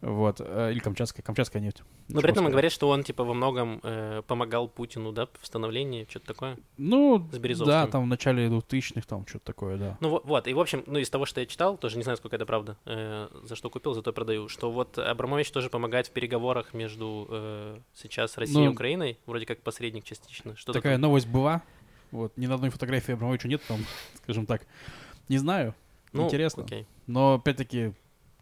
Вот, или Камчатская, Камчатская нефть. Но при этом он говорит, что он, типа, во многом э, помогал Путину, да, в становлении, что-то такое? Ну, с Березовским. Да, там в начале двухтысячных, там что-то такое, да. Ну, вот, и, в общем, ну, из того, что я читал, тоже не знаю, сколько это правда, э, за что купил, зато продаю, что вот Абрамович тоже помогает в переговорах между э, сейчас Россией ну, и Украиной, вроде как посредник частично. Что-то такая там... новость была, вот, ни на одной фотографии Абрамовича нет там, скажем так, не знаю, ну, интересно, окей. Но, опять-таки...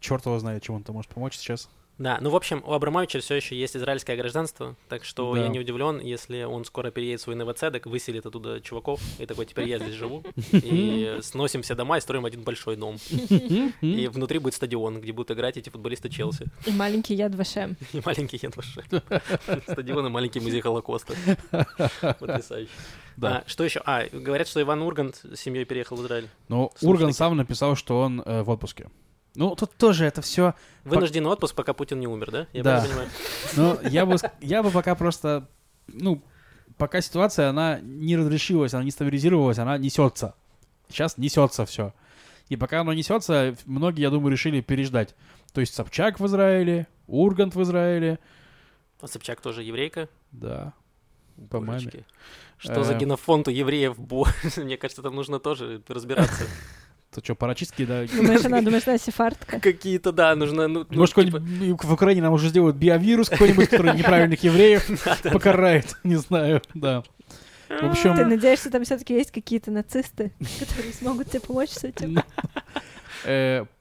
Черт его знает, чем он-то может помочь сейчас. Да, ну, в общем, у Абрамовича все еще есть израильское гражданство, так что да. Я не удивлен, если он скоро переедет в свой Неве-Цедек, выселит оттуда чуваков, и такой, теперь я здесь живу, и сносим все дома и строим один большой дом. И внутри будет стадион, где будут играть эти футболисты Челси. И маленький Яд ва-Шем. И маленький Яд ва-Шем. Стадион и маленький музей Холокоста. Потрясающе. Да. А, что еще? А, говорят, что Иван Ургант с семьей переехал в Израиль. Ну, Ургант сам написал, что он э, в отпуске. Ну, тут тоже это все... Вынужденный Пок... отпуск, пока Путин не умер, да? Я да. понимаю. Ну, я бы, я бы пока просто... Ну, пока ситуация, она не разрешилась, она не стабилизировалась, она несется. Сейчас несется все. И пока оно несется, многие, я думаю, решили переждать. То есть Собчак в Израиле, Ургант в Израиле. А Собчак тоже еврейка? Да. По маме. Что за генофонд у евреев? Мне кажется, там нужно тоже разбираться. То что, парачистки, да? Думаешь, она, думаешь, она сефардка? Какие-то, да, нужно... Ну, Может, ну, типа... в Украине нам уже сделают биовирус какой-нибудь, который неправильных евреев покарает, не знаю, да. В общем... Ты надеешься, там все-таки есть какие-то нацисты, которые смогут тебе помочь с этим?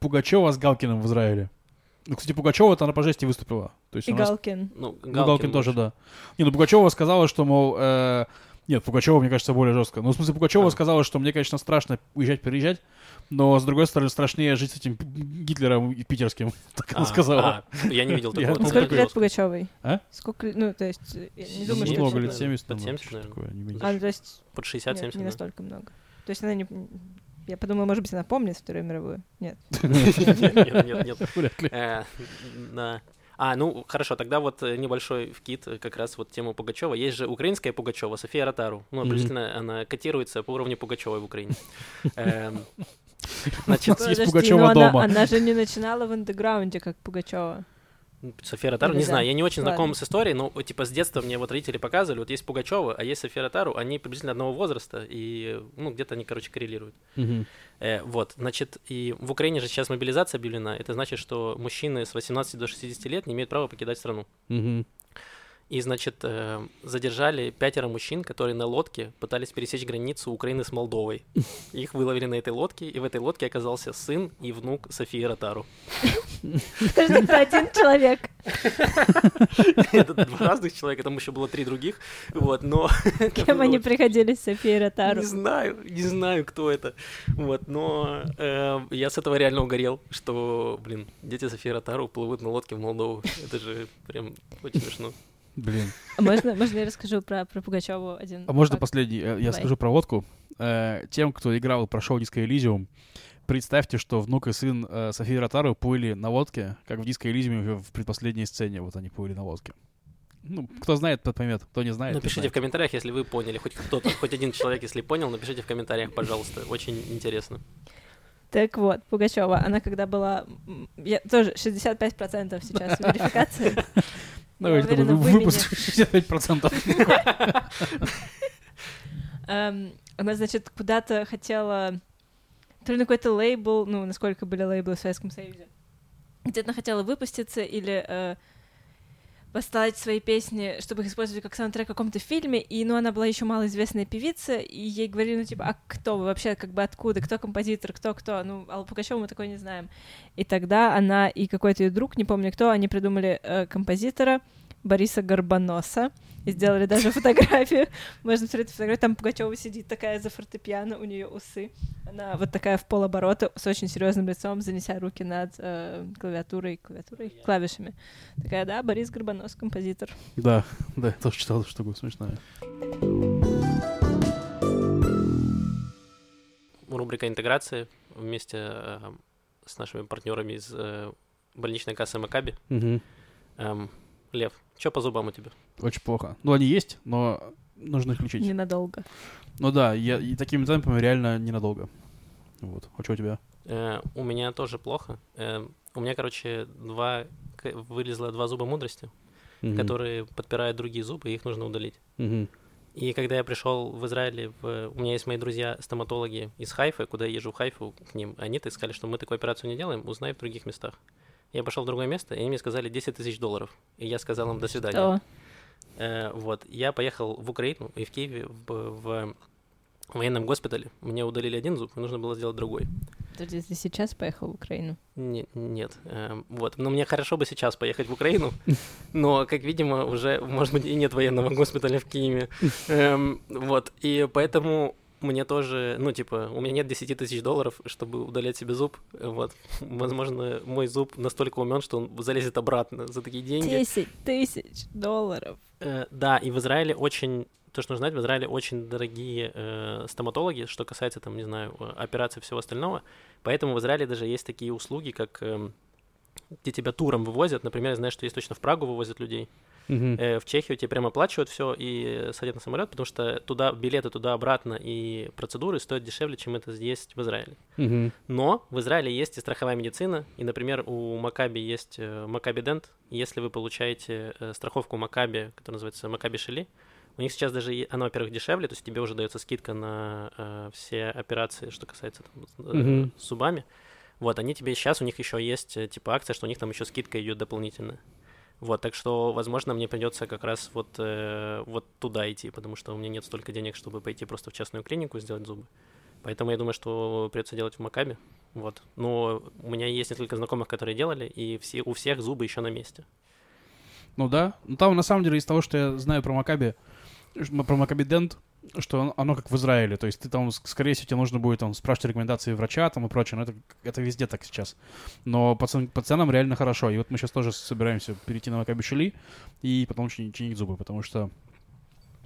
Пугачёва с Галкиным в Израиле. Ну, кстати, Пугачёва-то она по жести выступила. И Галкин. Ну, Галкин тоже, да. Не, ну, Пугачёва сказала, что, мол... Нет, Пугачёва, мне кажется, более жестко. Ну, в смысле, Пугачёва а. сказала, что мне, конечно, страшно уезжать, переезжать, но, с другой стороны, страшнее жить с этим Гитлером питерским. Так она сказала. Я не видел такого. Сколько лет Пугачёвой? А? Сколько, ну, то есть, я не думаю, что... Много лет, семьдесят, наверное. А, то есть... Под шестьдесят-семьдесят. Не настолько много. То есть она не... Я подумала, может быть, она помнит Вторую мировую? Нет. Нет, нет, нет. Вряд ли. Да. А, ну, хорошо, тогда вот небольшой вкид как раз вот тему Пугачёва. Есть же украинская Пугачёва, София Ротару. Ну, приблизительно mm-hmm. она котируется по уровню Пугачёвой в Украине. Значит, Пугачёва дома. Она же не начинала в андеграунде, как Пугачёва. София Ротару, не знаю, я не очень знаком с историей, но типа с детства мне вот родители показывали, вот есть Пугачёва, а есть София Ротару, они приблизительно одного возраста, и ну где-то они, короче, коррелируют. Угу. Э, вот, значит, и в Украине же сейчас мобилизация объявлена, это значит, что мужчины с восемнадцати до шестидесяти лет не имеют права покидать страну. Угу. И, значит, э, задержали пятеро мужчин, которые на лодке пытались пересечь границу Украины с Молдовой. Их выловили на этой лодке, и в этой лодке оказался сын и внук Софии Ротару. Это один человек. Это два разных человека, там еще было три других. Вот, но... Кем они приходились, Софии Ротару? Не знаю, не знаю, кто это. Вот, но я с этого реально угорел, что, блин, дети Софии Ротару плывут на лодке в Молдову. Это же прям очень смешно. Блин. А можно, можно я расскажу про, про Пугачёву один? А можно последний? Я Давай. Скажу про лодку. Тем, кто играл, прошел Диско Элизиум, представьте, что внук и сын Софии Ротару плыли на лодке, как в Диско Элизиуме в предпоследней сцене. Вот они плыли на лодке. Ну, кто знает, тот поймет. Кто не знает, напишите знает. В комментариях, если вы поняли. Хоть кто-то, хоть один человек, если понял, напишите в комментариях, пожалуйста. Очень интересно. Так вот, Пугачёва, она когда была... Я тоже шестьдесят пять процентов сейчас верификации. Ну, я это уверена, вы выпуск шестьдесят пять процентов. Она, значит, куда-то хотела... То ли на какой-то лейбл, ну, насколько были лейблы в Советском Союзе. Где-то она хотела выпуститься или поставить свои песни, чтобы их использовать как саундтрек в каком-то фильме. И, ну, она была еще малоизвестная певица, и ей говорили, ну, типа, а кто вы вообще, как бы откуда, кто композитор, кто-кто? Ну, Аллу Пугачёву мы такое не знаем. И тогда она и какой-то ее друг, не помню кто, они придумали э, композитора Бориса Горбоноса и сделали даже фотографию. Можно посмотреть фотографию, там Пугачёва сидит такая за фортепиано, у нее усы. Она вот такая в полоборота, с очень серьезным лицом, занеся руки над э, клавиатурой, клавиатурой, клавишами. Такая, да, Борис Горбонос, композитор. Да, да, я тоже читал эту штуку, смешная. Рубрика «Интеграция» вместе э, с нашими партнерами из э, больничной кассы «Макаби». Угу. Эм, Лев, что по зубам у тебя? Очень плохо. Ну, они есть, но нужно их лечить. Ненадолго. Ну да, я и такими темпами реально ненадолго. Вот. А что у тебя? Э, у меня тоже плохо. Э, у меня, короче, два к- вылезло два зуба мудрости, mm-hmm. которые подпирают другие зубы, и их нужно удалить. Mm-hmm. И когда я пришел в Израиле, в... у меня есть мои друзья-стоматологи из Хайфы, куда я езжу в Хайфу к ним. Они-то сказали, что мы такую операцию не делаем, узнай в других местах. Я пошел в другое место, и они мне сказали десять тысяч долларов. И я сказал им «до свидания». Э, вот. Я поехал в Украину и в Киеве в, в, в военном госпитале. Мне удалили один зуб, и нужно было сделать другой. То есть ты сейчас поехал в Украину? Не, нет. Э, вот. Но мне хорошо бы сейчас поехать в Украину, но, как видимо, уже, может быть, и нет военного госпиталя в Киеве. Э, вот. И поэтому... Мне тоже, ну, типа, у меня нет десять тысяч долларов, чтобы удалять себе зуб, вот. Возможно, мой зуб настолько умен, что он залезет обратно за такие деньги. десять тысяч долларов. Э, да, и в Израиле очень, то, что нужно знать, в Израиле очень дорогие э, стоматологи, что касается, там, не знаю, операций и всего остального. Поэтому в Израиле даже есть такие услуги, как э, где тебя туром вывозят. Например, я знаю, что есть точно в Прагу вывозят людей. Uh-huh. В Чехию тебе прямо оплачивают все и садят на самолет, потому что туда билеты туда-обратно и процедуры стоят дешевле, чем это здесь в Израиле. Uh-huh. Но в Израиле есть и страховая медицина, и, например, у Макаби есть Макаби Дент. Если вы получаете страховку Макаби, которая называется Макаби Шили, у них сейчас даже, она, во-первых, дешевле, то есть тебе уже дается скидка на э, все операции, что касается там, uh-huh. с зубами. Вот, они тебе сейчас, у них еще есть типа акция, что у них там еще скидка идет дополнительная. Вот, так что, возможно, мне придется как раз вот, э, вот туда идти, потому что у меня нет столько денег, чтобы пойти просто в частную клинику сделать зубы. Поэтому я думаю, что придется делать в Макабе. Вот. Но у меня есть несколько знакомых, которые делали, и все, у всех зубы еще на месте. Ну да. Ну там, на самом деле, из того, что я знаю про Макаби, про Макаби Дент, что оно как в Израиле. То есть ты там, скорее всего, тебе нужно будет там, спрашивать рекомендации врача там, и прочее. Но это, это везде так сейчас. Но по, цен, по ценам реально хорошо. И вот мы сейчас тоже собираемся перейти на Макаби Шили и потом чинить, чинить зубы, потому что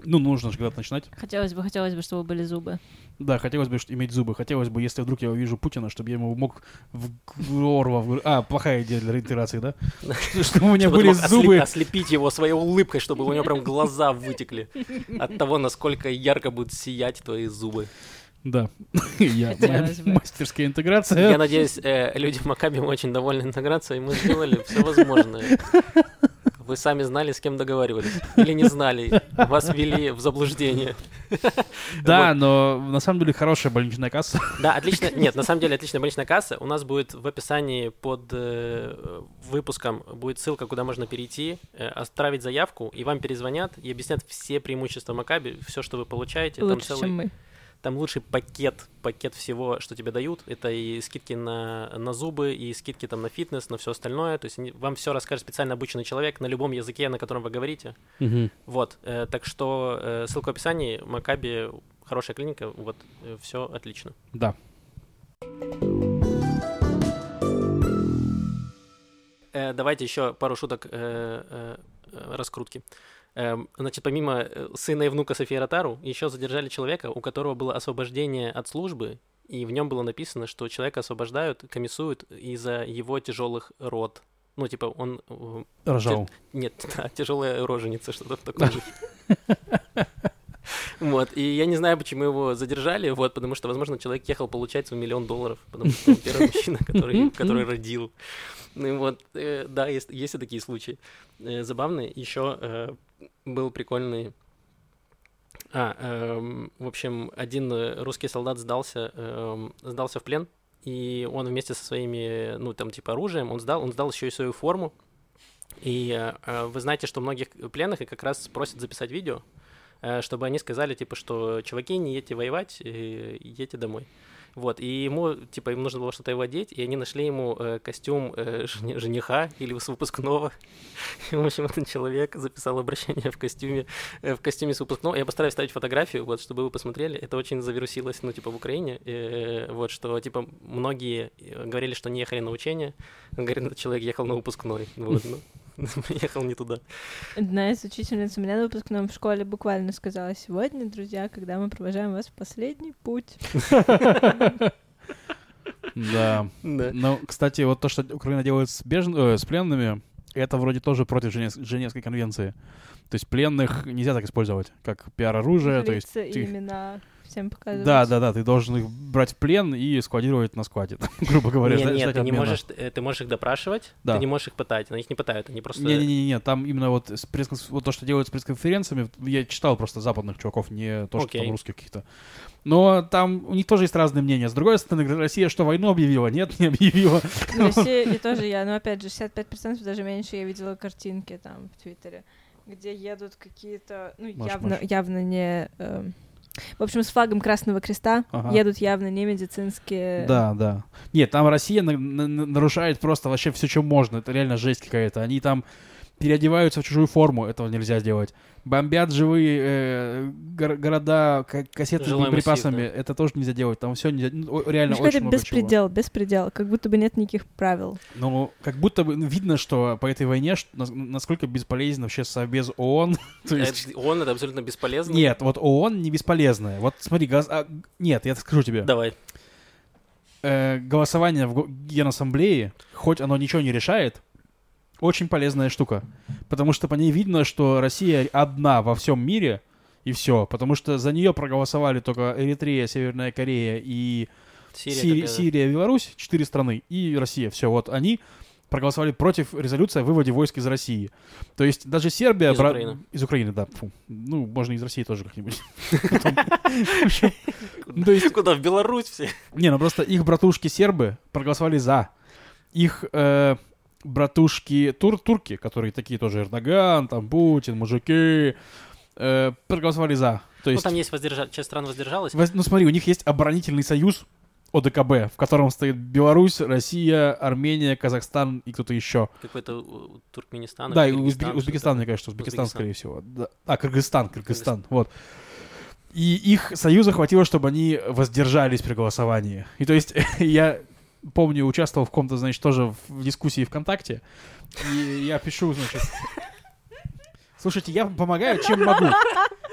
ну, нужно же когда-то начинать. Хотелось бы, хотелось бы, чтобы были зубы. Да, хотелось бы иметь зубы. Хотелось бы, если вдруг я увижу Путина, чтобы я ему мог в горло... А, плохая идея для реинтеграции, да? Чтобы у меня были зубы. Ослепить его своей улыбкой, чтобы у него прям глаза вытекли от того, насколько ярко будут сиять твои зубы. Да, я, моя мастерская интеграция. Я надеюсь, э, люди в Макаби очень довольны интеграцией. Мы сделали все возможное. Вы сами знали, с кем договаривались. Или не знали. Вас ввели в заблуждение. Да, вот. Но на самом деле хорошая больничная касса. Да, отлично. Нет, на самом деле отличная больничная касса. У нас будет в описании под э, выпуском будет ссылка, куда можно перейти, э, оставить заявку, и вам перезвонят и объяснят все преимущества Макаби, все, что вы получаете. Лучше, там целый... чем мы. Там лучший пакет, пакет всего, что тебе дают. Это и скидки на, на зубы, и скидки там на фитнес, на все остальное. То есть вам все расскажет специально обученный человек на любом языке, на котором вы говорите. Угу. Вот. Э, так что э, ссылка в описании. Макаби хорошая клиника. Вот. Э, все отлично. Да. Э, давайте еще пару шуток э, э, раскрутки. Значит, помимо сына и внука Софии Ротару, еще задержали человека, у которого было освобождение от службы, и в нем было написано, что человека освобождают, комиссуют из-за его тяжелых род. Ну, типа, он... Рожал. Нет, да, тяжелая роженица, что-то в таком же. Вот, и я не знаю, почему его задержали, вот, потому что, возможно, человек ехал получать свой миллион долларов, потому что он первый мужчина, который, который родил. Ну, вот, э, да, есть, есть и такие случаи э, забавные. Еще э, был прикольный... А, э, в общем, один русский солдат сдался, э, сдался в плен, и он вместе со своими, ну, там, типа, оружием, он сдал, он сдал еще и свою форму. И э, вы знаете, что многих пленных как раз просят записать видео, чтобы они сказали, типа, что чуваки, не едьте воевать, едьте домой. Вот, и ему, типа, им нужно было что-то его одеть, и они нашли ему э, костюм э, жениха или с выпускного. И, в общем, этот человек записал обращение в костюме, э, в костюме с выпускного. Я постараюсь вставить фотографию, вот, чтобы вы посмотрели. Это очень завирусилось, ну, типа, в Украине. Э, вот, что, типа, многие говорили, что не ехали на учение. Он говорит, этот человек ехал на выпускной. Вот, ну. Ехал не туда. Одна из учительниц у меня на выпускном в школе буквально сказала: сегодня, друзья, когда мы провожаем вас в последний путь. Да. Ну, кстати, вот то, что Украина делает с пленными, это вроде тоже против Женевской конвенции. То есть пленных нельзя так использовать, как пиар-оружие. Лица и имена всем показывать. Да, да, да, ты должен их брать в плен и складировать на складе, грубо говоря. Нет, нет, ты не можешь, ты можешь их допрашивать, да. Ты не можешь их пытать, но их не пытают, они просто... Не-не-не, там именно вот, с пресс- вот то, что делают с пресс-конференциями, я читал просто западных чуваков, не то, что okay. там русских каких-то. Но там у них тоже есть разные мнения. С другой стороны, Россия что, войну объявила? Нет, не объявила. Россия и тоже я, но опять же, шестьдесят пять процентов даже меньше я видела картинки там в Твиттере, где едут какие-то, ну, Маш, явно, Маш. явно не... Э, в общем, с флагом Красного Креста ага. едут явно не медицинские... Да, да. Нет, там Россия на- на- нарушает просто вообще все, что можно. Это реально жесть какая-то. Они там переодеваются в чужую форму. Этого нельзя делать. Бомбят живые э- гор- города к- кассетными припасами. Массив, да. Это тоже нельзя делать. Там все нельзя... Ну, реально очень много беспредел, чего. Беспредел. Как будто бы нет никаких правил. Ну, как будто бы видно, что по этой войне насколько бесполезен вообще Совбез ООН. То есть... это, ООН — это абсолютно бесполезно? Нет, вот ООН не бесполезное. Вот смотри, газ... а, нет, я скажу тебе. Давай. Э, голосование в Генассамблее, хоть оно ничего не решает, очень полезная штука, потому что по ней видно, что Россия одна во всем мире, и все, потому что за нее проголосовали только Эритрея, Северная Корея и Сирия, Сирия, Сирия Беларусь, четыре страны, и Россия, все, вот они проголосовали против резолюции о выводе войск из России. То есть даже Сербия... Из бра... Украины. Из Украины, да. Фу. Ну, можно из России тоже как-нибудь. Куда? В Беларусь все? Не, ну просто их братушки-сербы проголосовали за. Их... братушки тур, турки, которые такие тоже Эрдоган, там Путин, мужики, э, проголосовали за. То есть, ну, там есть воздержа... часть стран воздержалась. Воз... Ну, смотри, у них есть оборонительный союз о дэ ка бэ, в котором стоит Беларусь, Россия, Армения, Казахстан и кто-то еще. Какой-то Туркменистан. Да, и Узбекистан, Узбекистан мне кажется, Узбекистан, Узбекистан, скорее всего. Да. А, Кыргызстан, Кыргызстан, Кыргызстан, вот. И их союза хватило, чтобы они воздержались при голосовании. И то есть я... Помню, участвовал в каком-то, значит, тоже в дискуссии ВКонтакте. И я пишу, значит... Слушайте, я помогаю, чем могу.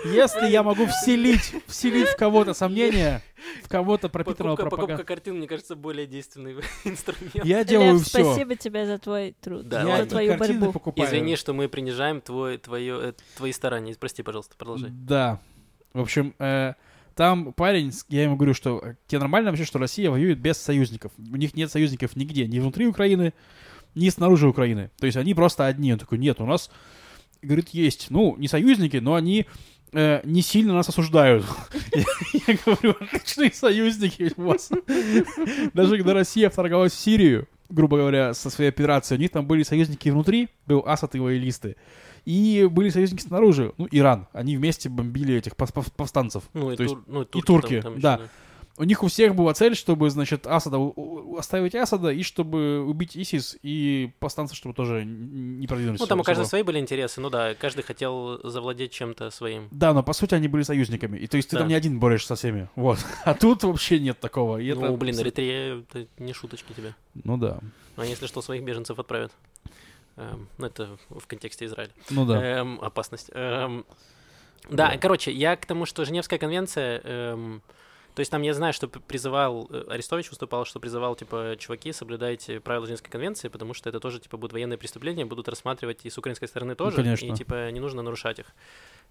Если я могу вселить, вселить в кого-то сомнения, в кого-то пропитанного пропагандой. Покупка картин, мне кажется, более действенный инструмент. Я делаю Лев, все. Спасибо тебе за твой труд, да, за твою борьбу. Покупаю. Извини, что мы принижаем твой, твое, э, твои старания. Прости, пожалуйста, продолжай. Да. В общем... Э, Там парень, я ему говорю, что тебе нормально вообще, что Россия воюет без союзников. У них нет союзников нигде, ни внутри Украины, ни снаружи Украины. То есть они просто одни. Он такой, нет, у нас, говорит, есть, ну, не союзники, но они э, не сильно нас осуждают. Я говорю, отличные союзники у вас. Даже когда Россия вторгалась в Сирию, грубо говоря, со своей операцией, у них там были союзники внутри, был Асад и лоялисты. И были союзники снаружи, ну, Иран. Они вместе бомбили этих повстанцев. Ну, и, то тур, есть, ну, и турки. И турки там, там да. Еще, да. У них у всех была цель, чтобы, значит, Асада, оставить Асада, и чтобы убить ИСИС, и повстанцев, чтобы тоже не продвинулись. Ну, там у каждого свои были интересы, ну да, каждый хотел завладеть чем-то своим. Да, но по сути они были союзниками, и то есть ты да. там не один борешься со всеми, вот. А тут вообще нет такого. И ну, это... блин, Эритрея, это не шуточки тебе. Ну да. А если что, своих беженцев отправят. Эм, ну, это в контексте Израиля. Ну да. Эм, опасность. Эм, да, да, короче, я к тому, что Женевская конвенция... Эм, то есть там я знаю, что призывал, Арестович выступал, что призывал, типа, чуваки, соблюдайте правила Женевской конвенции, потому что это тоже, типа, будут военные преступления, будут рассматривать и с украинской стороны тоже, ну, конечно. И, типа, не нужно нарушать их.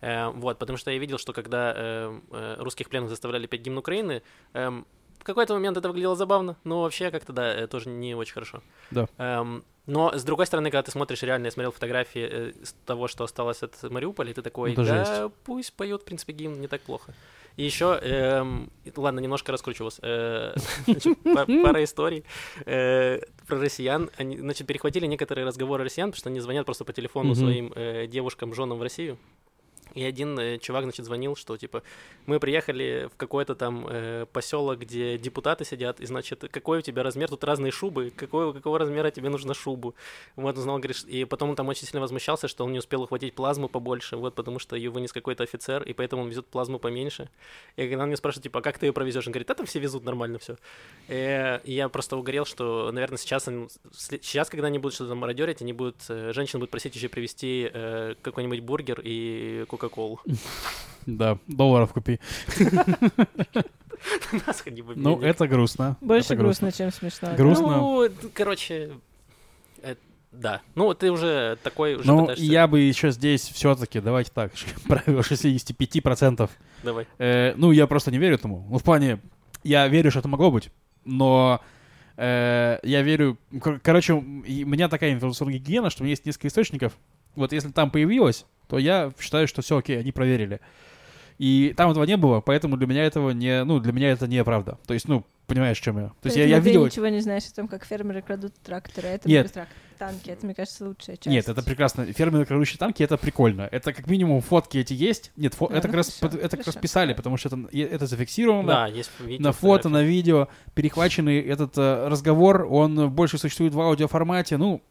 Э, вот, потому что я видел, что когда э, э, русских пленных заставляли петь гимн Украины, э, в какой-то момент это выглядело забавно, но вообще как-то, да, э, тоже не очень хорошо. Да. Э, Но, с другой стороны, когда ты смотришь реально, я смотрел фотографии э, того, что осталось от Мариуполя, и ты такой, ну, да, жесть. Пусть поют, в принципе, гимн, не так плохо. И еще, эм, ладно, немножко раскручу вас, э, значит, пара историй э, про россиян. Они, значит, перехватили некоторые разговоры россиян, потому что они звонят просто по телефону mm-hmm. своим э, девушкам, женам в Россию. И один э, чувак, значит, звонил, что, типа, мы приехали в какой-то там э, поселок, где депутаты сидят, и, значит, какой у тебя размер, тут разные шубы, какой, какого размера тебе нужна шубу? Вот, узнал, говоришь, и потом он там очень сильно возмущался, что он не успел ухватить плазму побольше, вот, потому что ее вынес какой-то офицер, и поэтому он везет плазму поменьше. И когда он меня спрашивает, типа, а как ты ее провезешь? Он говорит, а там все везут, нормально все. И я просто угорел, что, наверное, сейчас, сейчас когда они будут что-то мародерить, они будут, женщины будут просить еще привезти э, какой-нибудь бургер и кока колу. Да, долларов купи. Ну, это грустно. Больше грустно, чем смешно. Грустно. Ну, короче, да. Ну, ты уже такой уже пытаешься... Ну, я бы еще здесь все-таки, давайте так, правило шестьдесят пять процентов. Давай. Ну, я просто не верю этому. Ну, в плане, я верю, что это могло быть, но... Я верю... Короче, у меня такая информационная гигиена, что у меня есть несколько источников. Вот если там появилось, то я считаю, что все окей, они проверили. И там этого не было, поэтому для меня этого не... Ну, для меня это неправда. То есть, ну, понимаешь, в чем я. То, то есть, я, я видел... Ты ничего не знаешь о том, как фермеры крадут тракторы, а это тракторы, танки. Это, мне кажется, лучшая часть. Нет, это прекрасно. Фермеры, крадущие танки, это прикольно. Это, как минимум, фотки эти есть. Нет, фо... а, это, ну, как хорошо, раз, это как раз писали, потому что это, это зафиксировано. Да, есть видео, на фото, на видео. Перехваченный этот э, разговор, он больше существует в аудиоформате, ну...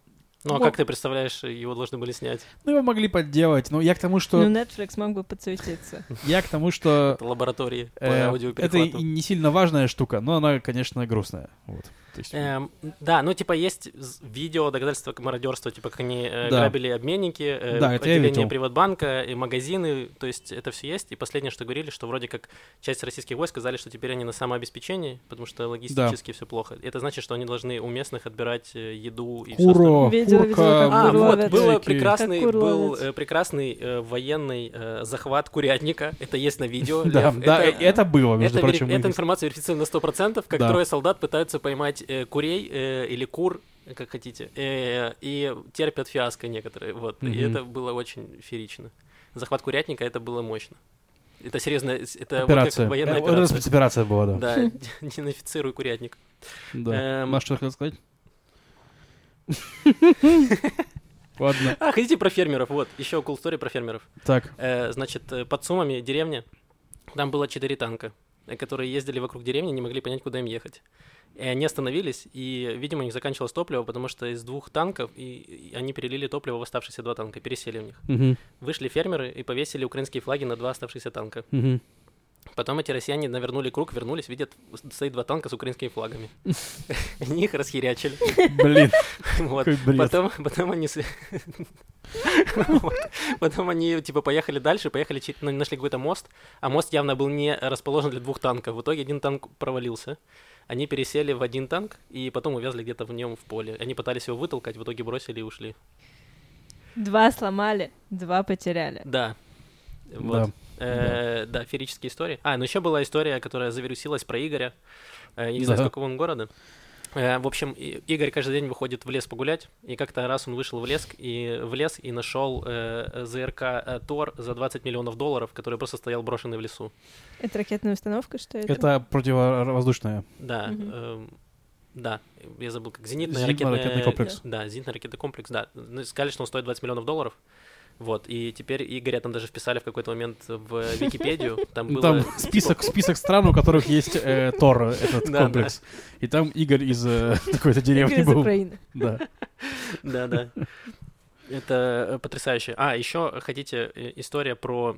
Ну, а как ты представляешь, его должны были снять? Ну, его могли подделать, но я к тому, что... Ну, Netflix мог бы подсветиться. Я к тому, что... Это лаборатории по аудиоперехвату. Это не сильно важная штука, но она, конечно, грустная. Да, ну, типа, есть видео, доказательства мародерства, типа, как они грабили обменники, отделение Приватбанка, магазины, то есть это все есть. И последнее, что говорили, что вроде как часть российских войск сказали, что теперь они на самообеспечении, потому что логистически все плохо. Это значит, что они должны у местных отбирать еду и все остальное. Курка, а, вот, был прекрасный, был, э, прекрасный э, военный э, захват курятника. Это есть на видео. Да, это, да, это, это было, между это, прочим. Вери- эта информация верифицирована на сто процентов, как да. трое солдат пытаются поймать э, курей э, или кур, как хотите, э, и терпят фиаско некоторые. Вот. Mm-hmm. И это было очень феерично. Захват курятника, это было мощно. Это серьезно, это операция. Вот военная операция. Распецоперация была, да. Да, денацифицируй курятник. Да. Маш, что хотел сказать? Ладно. А, хотите про фермеров? Вот, еще cool story про фермеров. Так. Э, значит, под Сумами деревня, там было четыре танка, которые ездили вокруг деревни, не могли понять, куда им ехать. И они остановились, и, видимо, у них заканчивалось топливо, потому что из двух танков и, и они перелили топливо в оставшиеся два танка, пересели в них. Угу. Вышли фермеры и повесили украинские флаги на два оставшихся танка. Угу. Потом эти россияне навернули круг, вернулись, видят, стоит два танка с украинскими флагами. Они их расхерячили. Блин, какой бред. Потом они... Потом они, типа, поехали дальше, поехали, нашли какой-то мост, а мост явно был не расположен для двух танков. В итоге один танк провалился. Они пересели в один танк и потом увязли где-то в нем в поле. Они пытались его вытолкать, в итоге бросили и ушли. Два сломали, два потеряли. Да. Вот. Да. Э, да. да, феерические истории. А, ну еще была история, которая завирусилась про Игоря. Я не да. знаю, с какого он города. В общем, Игорь каждый день выходит в лес погулять, и как-то раз он вышел в лес и, в лес, и нашел э, ЗРК э, Тор за двадцать миллионов долларов, который просто стоял брошенный в лесу. Это ракетная установка, что это? Это противовоздушная. Да, угу. э, да, я забыл, как зенитный ракетный комплекс. Да, зенитно-ракетный комплекс, да. Сказали, что он стоит двадцать миллионов долларов. Вот, и теперь Игоря там даже вписали в какой-то момент в Википедию. Там, было... там список, список стран, у которых есть э, Тор, этот да, комплекс. Да. И там Игорь из э, какой-то деревни Игорь был. Из Украины. Да. Да-да. Это потрясающе. А, еще хотите история про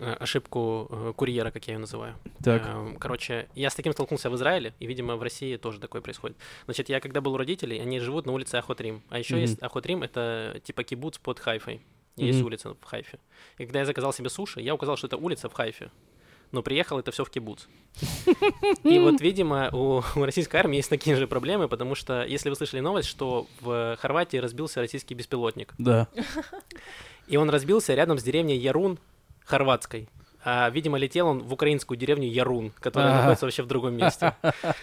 ошибку курьера, как я ее называю. Так. Короче, я с таким столкнулся в Израиле, и, видимо, в России тоже такое происходит. Значит, я когда был у родителей, они живут на улице Охот-Рим. А еще mm-hmm. есть Охот-Рим, это типа кибуц под Хайфой. Есть mm-hmm. улица в Хайфе. И когда я заказал себе суши, я указал, что это улица в Хайфе. Но приехал это все в кибуц. И вот, видимо, у российской армии есть такие же проблемы, потому что, если вы слышали новость, что в Хорватии разбился российский беспилотник. Да. И он разбился рядом с деревней Ярун хорватской. А, видимо, летел он в украинскую деревню Ярун, которая А-а-а. находится вообще в другом месте.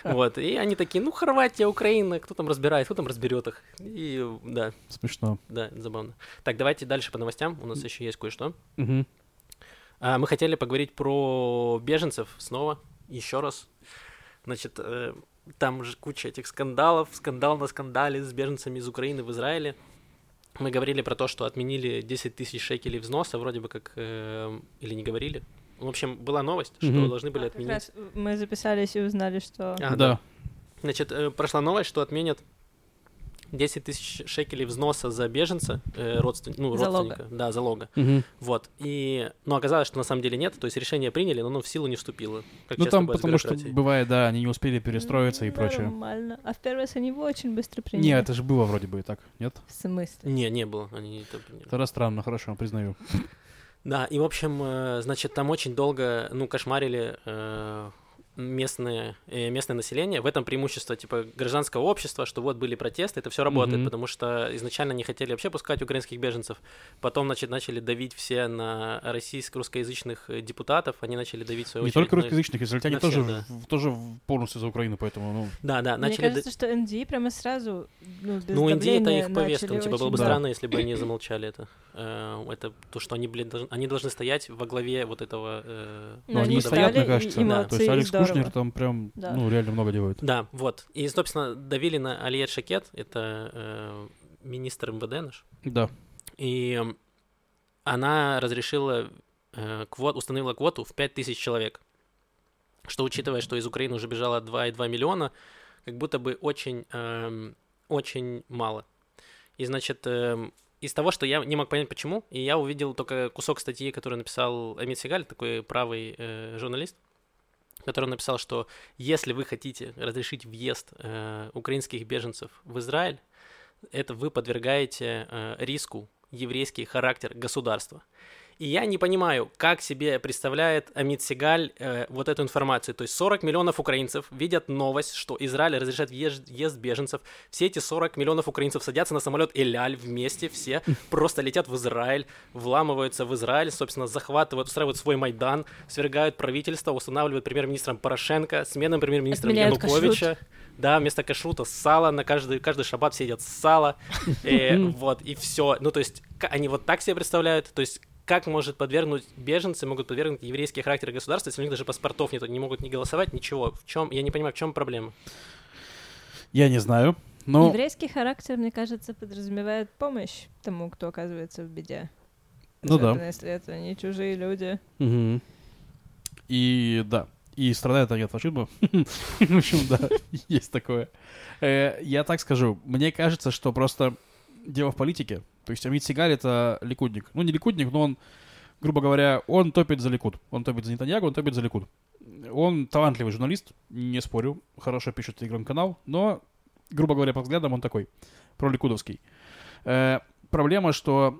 Вот. И они такие, ну, Хорватия, Украина, кто там разбирает, кто там разберет их. И да. Смешно. Да, забавно. Так, давайте дальше по новостям. У нас еще есть кое-что. Угу. А, мы хотели поговорить про беженцев снова, еще раз. Значит, э, там же куча этих скандалов, скандал на скандале с беженцами из Украины в Израиле. Мы говорили про то, что отменили десять тысяч шекелей взноса, вроде бы как, э, или не говорили. В общем, была новость, что mm-hmm. должны были а, отменить. Как раз мы записались и узнали, что... А, да. да. Значит, э, прошла новость, что отменят десять тысяч шекелей взноса за беженца, э, родствен... ну, родственника. Залога. Да, залога. Mm-hmm. Вот. И... Но оказалось, что на самом деле нет, то есть решение приняли, но оно в силу не вступило. Как ну там потому что бывает, да, они не успели перестроиться mm-hmm. и прочее. Нормально. А в первый раз они его очень быстро приняли. Нет, это же было вроде бы и так, нет? В смысле? Не, не было. Они это приняли. Тогда странно, хорошо, признаю. Да, и в общем, значит, там очень долго, ну, кошмарили... Э... местное, местное население. В этом преимущество типа гражданского общества, что вот были протесты, это все работает, mm-hmm. потому что изначально не хотели вообще пускать украинских беженцев, потом, значит, начали давить все на российских русскоязычных депутатов, они начали давить в свою не очередь. Не только русскоязычных, израильтяне тоже, да. тоже полностью за Украину, поэтому... Ну... Да, да, начали... Мне кажется, что эн ди и прямо сразу, ну, без ну, давления начали... Ну, эн ди и это их повестка, типа, очень... было бы да. странно, если бы они замолчали это. Это то, что они, блин, должны... они должны стоять во главе вот этого... Ну, они стоят, мне кажется. То есть Алекс Кушнер там прям, да. ну, реально много делают. Да, вот. И, собственно, давили на Алиет Шакет, это э, министр эм вэ дэ наш. Да. И она разрешила, э, квот, установила квоту в пять тысяч человек, что, учитывая, что из Украины уже бежало два и два миллиона, как будто бы очень, э, очень мало. И, значит, э, из того, что я не мог понять, почему, и я увидел только кусок статьи, который написал Амит Сигаль, такой правый э, журналист, который написал, что если вы хотите разрешить въезд э, украинских беженцев в Израиль, это вы подвергаете э, риску еврейский характер государства. И я не понимаю, как себе представляет Амит Сигаль э, вот эту информацию. То есть сорок миллионов украинцев видят новость, что Израиль разрешает въезд, въезд беженцев. Все эти сорок миллионов украинцев садятся на самолет «Эль-Аль» вместе, все просто летят в Израиль, вламываются в Израиль, собственно, захватывают, устраивают свой Майдан, свергают правительство, устанавливают премьер-министром Порошенко, смену премьер-министром Януковича. Да, вместо кашрута сало, на каждый, каждый шаббат все едят сало, и, вот, и все. Ну, то есть они вот так себе представляют, то есть как может подвергнуть беженцы, могут подвергнуть еврейский характер государства, если у них даже паспортов нет, они не могут не голосовать, ничего. В чем, я не понимаю, в чем проблема? Я не знаю, но... Еврейский характер, мне кажется, подразумевает помощь тому, кто оказывается в беде. Ну особенно, да. если это не чужие люди. Угу. И да. И страдает от фашизма. В общем, да, есть такое. Я так скажу. Мне кажется, что просто дело в политике. То есть Амит Сигаль — это ликудник. Ну, не ликудник, но он, грубо говоря, он топит за Ликуд. Он топит за Нетаньяху, он топит за Ликуд. Он талантливый журналист, не спорю. Хорошо пишет телеграм-канал, но, грубо говоря, по взглядам он такой. Проликудовский. Проблема, что...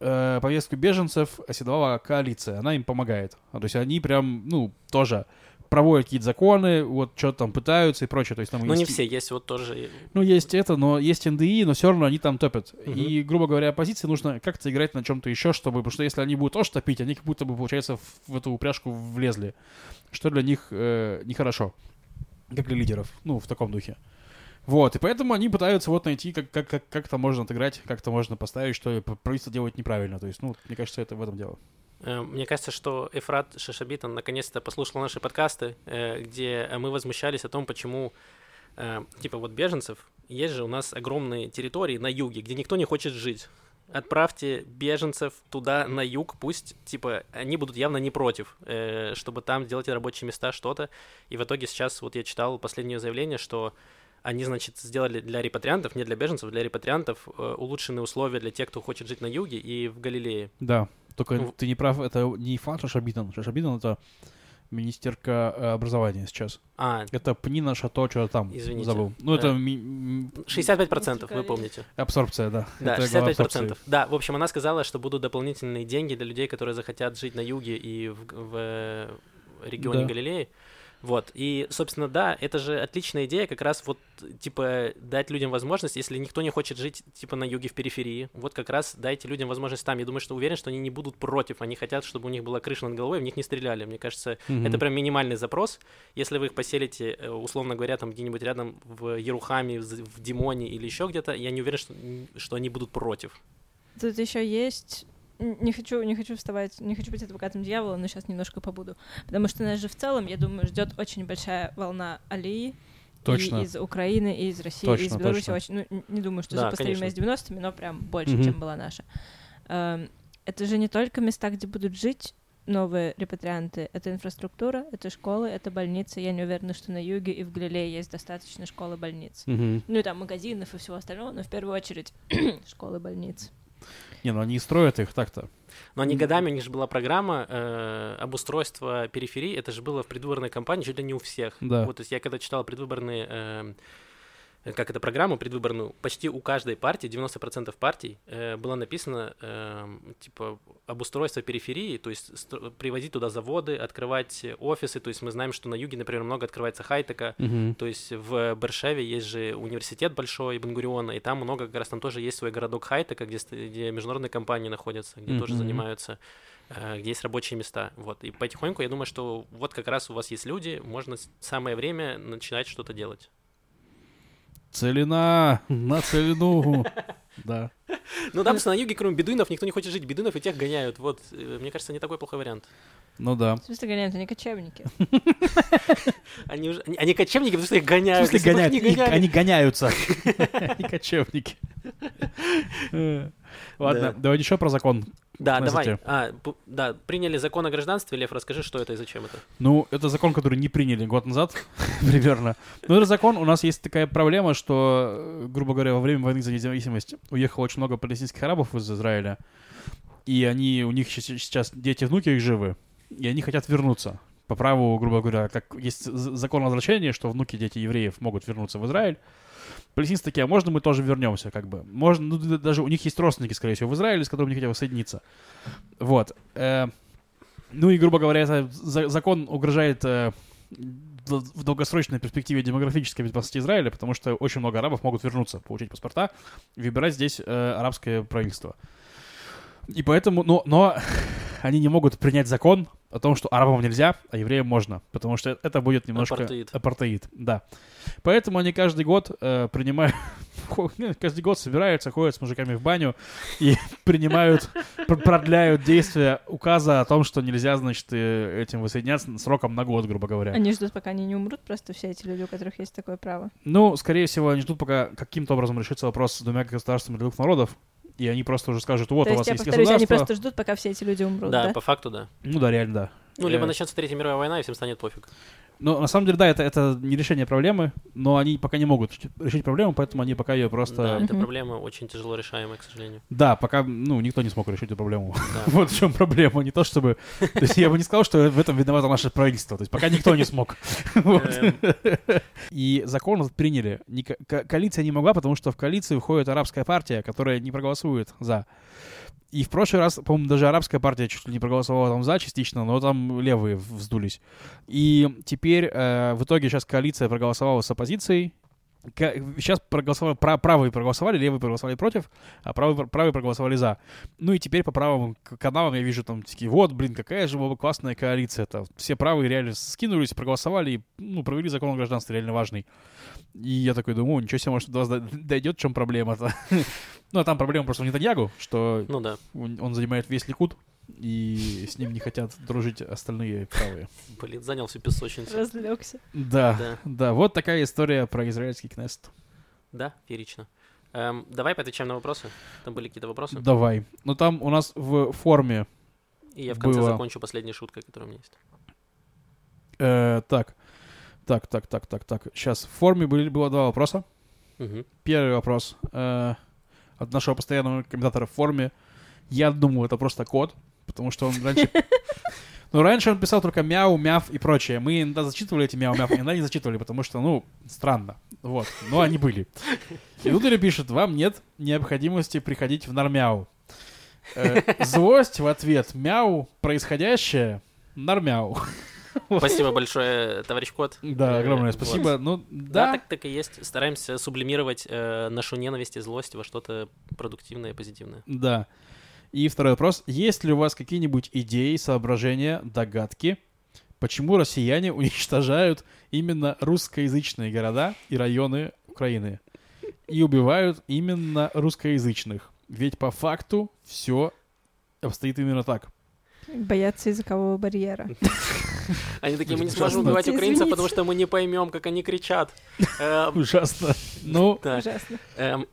повестку беженцев оседлала коалиция, она им помогает. То есть они прям, ну, тоже проводят какие-то законы, вот что-то там пытаются и прочее. То есть, там ну, есть... не все, есть вот тоже... Ну, есть это, но есть эн дэ и, но все равно они там топят. Угу. И, грубо говоря, оппозиции нужно как-то играть на чем-то еще, чтобы... Потому что если они будут тоже топить, они как будто бы, получается, в эту упряжку влезли, что для них э, нехорошо, как для лидеров, ну, в таком духе. Вот, и поэтому они пытаются вот найти, как, как, как, как-то можно отыграть, как-то можно поставить, что правительство делает неправильно. То есть, ну, мне кажется, это в этом дело. Мне кажется, что Эфрат Шашабитан наконец-то послушал наши подкасты, где мы возмущались о том, почему, типа, вот беженцев, есть же у нас огромные территории на юге, где никто не хочет жить. Отправьте беженцев туда, на юг, пусть, типа, они будут явно не против, чтобы там делать рабочие места, что-то. И в итоге сейчас, вот я читал последнее заявление, что... Они, значит, сделали для репатриантов, не для беженцев, для репатриантов э, улучшенные условия для тех, кто хочет жить на юге и в Галилее. Да, только ну, ты не прав, это не Эфрат Шашабитан. Шашабитан — это министерка образования сейчас. А. Это Пнина Шато, что-то там, извините, забыл. Ну, это... шестьдесят пять процентов, вы помните. Абсорбция, да. Да, это шестьдесят пять процентов. Абсорбции. Да, в общем, она сказала, что будут дополнительные деньги для людей, которые захотят жить на юге и в, в регионе да. Галилеи. Вот, и, собственно, да, это же отличная идея как раз вот, типа, дать людям возможность, если никто не хочет жить, типа, на юге в периферии, вот как раз дайте людям возможность там. Я думаю, что уверен, что они не будут против, они хотят, чтобы у них была крыша над головой, в них не стреляли. Мне кажется, mm-hmm. это прям минимальный запрос. Если вы их поселите, условно говоря, там где-нибудь рядом в Ерухаме, в Димоне или еще где-то, я не уверен, что, что они будут против. Тут еще есть... Не хочу, не хочу вставать, не хочу быть адвокатом дьявола, но сейчас немножко побуду. Потому что нас же в целом, я думаю, ждет очень большая волна алии из Украины, и из России, точно, и из Беларуси. Очень, ну, не думаю, что да, сопоставимо с девяностыми, но прям больше, угу. чем была наша. Это же не только места, где будут жить новые репатрианты. Это инфраструктура, это школы, это больницы. Я не уверена, что на юге и в Галилее есть достаточно школ и больниц. Угу. Ну и там магазинов и всего остального, но в первую очередь школы и больницы. Не, ну они строят их так-то. Но они годами, у них же была программа э, обустройства периферии, это же было в предвыборной кампании чуть ли не у всех. Да. Вот, то есть я когда читал предвыборные, э, как это, программу предвыборную, почти у каждой партии, девяносто процентов партий, э, было написано, э, типа, обустройство периферии, то есть стро- приводить туда заводы, открывать офисы, то есть мы знаем, что на юге, например, много открывается хай-тека, угу. то есть в Бершеве есть же университет большой Бен-Гуриона, и там много, как раз там тоже есть свой городок хай-тека, где, где международные компании находятся, где угу. тоже занимаются, э, где есть рабочие места, вот, и потихоньку я думаю, что вот как раз у вас есть люди, можно самое время начинать что-то делать. Целина! На целину! Да. Ну, там на юге, кроме бедуинов, никто не хочет жить. Бедуинов и тех гоняют. Вот, мне кажется, не такой плохой вариант. Ну да. В смысле гоняют? Они кочевники. Они кочевники, потому что их гоняют. В смысле гоняют? Они гоняются. Они кочевники. Ладно, давай еще про закон. Да, давай. А, да, приняли закон о гражданстве. Лев, расскажи, что это и зачем это. Ну, это закон, который не приняли год назад, примерно. Но это закон, у нас есть такая проблема, что, грубо говоря, во время войны за независимость уехало очень много палестинских арабов из Израиля, и они, у них сейчас дети, внуки их живы, и они хотят вернуться. По праву, грубо говоря, как есть закон о возвращении, что внуки, дети евреев могут вернуться в Израиль. Палестинцы такие, а можно мы тоже вернемся, как бы? Можно, ну, даже у них есть родственники, скорее всего, в Израиле, с которыми они хотят воссоединиться. Вот. Э, ну и, грубо говоря, это, за, закон угрожает э, в долгосрочной перспективе демографической безопасности Израиля, потому что очень много арабов могут вернуться, получить паспорта, выбирать здесь э, арабское правительство. И поэтому, но, но они не могут принять закон о том, что арабам нельзя, а евреям можно, потому что это будет немножко... Апартеид. Апартеид, да. Поэтому они каждый год э, принимают... Каждый год собираются, ходят с мужиками в баню и принимают, продляют действие указа о том, что нельзя, значит, этим воссоединяться сроком на год, грубо говоря. Они ждут, пока они не умрут, просто все эти люди, у которых есть такое право? Ну, скорее всего, они ждут, пока каким-то образом решится вопрос с двумя государствами двух народов. И они просто уже скажут, вот, то у вас есть государство. То есть, я повторюсь, они просто ждут, пока все эти люди умрут, да? Да, по факту, да. Ну да, реально, да. Ну, либо начнется Третья мировая война, и всем станет пофиг. Но на самом деле, да, это, это не решение проблемы, но они пока не могут решить проблему, поэтому они пока ее просто... Да, эта проблема очень тяжело решаемая, к сожалению. Да, пока, ну, никто не смог решить эту проблему. Да. Вот в чем проблема, не то чтобы... То есть я бы не сказал, что в этом виновато наше правительство, то есть пока никто не смог. И закон приняли. Коалиция не могла, потому что в коалицию входит арабская партия, которая не проголосует за... И в прошлый раз, по-моему, даже арабская партия чуть ли не проголосовала там за частично, но там левые вздулись. И теперь э, в итоге сейчас коалиция проголосовала с оппозицией. К- сейчас проголосовали, про- правые проголосовали, левые проголосовали против, а правые, правые проголосовали за. Ну и теперь по правым каналам я вижу там такие, вот, блин, какая же была классная коалиция. Там все правые реально скинулись, проголосовали и ну, провели закон о гражданстве, реально важный. И я такой думаю, ничего себе, может, до вас дойдет, в чем проблема-то. Ну, а там проблема просто у Нетаньягу, что ну, да. он занимает весь Ликуд, и с ним не хотят дружить остальные правые. Блин, занял всю песочницу. Разлегся. Да, да, да. Вот такая история про израильский Кнессет. Да, феерично. Эм, давай поотвечаем на вопросы. Там были какие-то вопросы? Давай. Ну, там у нас в форме И я в конце было... закончу последней шуткой, которая у меня есть. Э, так, так, так, так, так, так. Сейчас в форме были, было два вопроса. Угу. Первый вопрос... Э... от нашего постоянного комментатора в форме. Я думал, это просто кот, потому что он раньше... Ну, раньше он писал только мяу, мяв и прочее. Мы иногда зачитывали эти мяу, мяв, иногда не зачитывали, потому что, ну, странно. Вот. Но они были. И Дударь пишет, вам нет необходимости приходить в нормяу. Злость в ответ. Мяу, происходящее, нормяу. Спасибо большое, товарищ Кот. Да, огромное спасибо. Вот. Ну, да, да так, так и есть. Стараемся сублимировать э, нашу ненависть и злость во что-то продуктивное и позитивное. Да. И второй вопрос. Есть ли у вас какие-нибудь идеи, соображения, догадки, почему россияне уничтожают именно русскоязычные города и районы Украины и убивают именно русскоязычных? Ведь по факту все обстоит именно так. Боятся языкового барьера. Они такие, мы не сможем убивать украинцев, потому что мы не поймем, как они кричат. Ужасно. Ну, ужасно.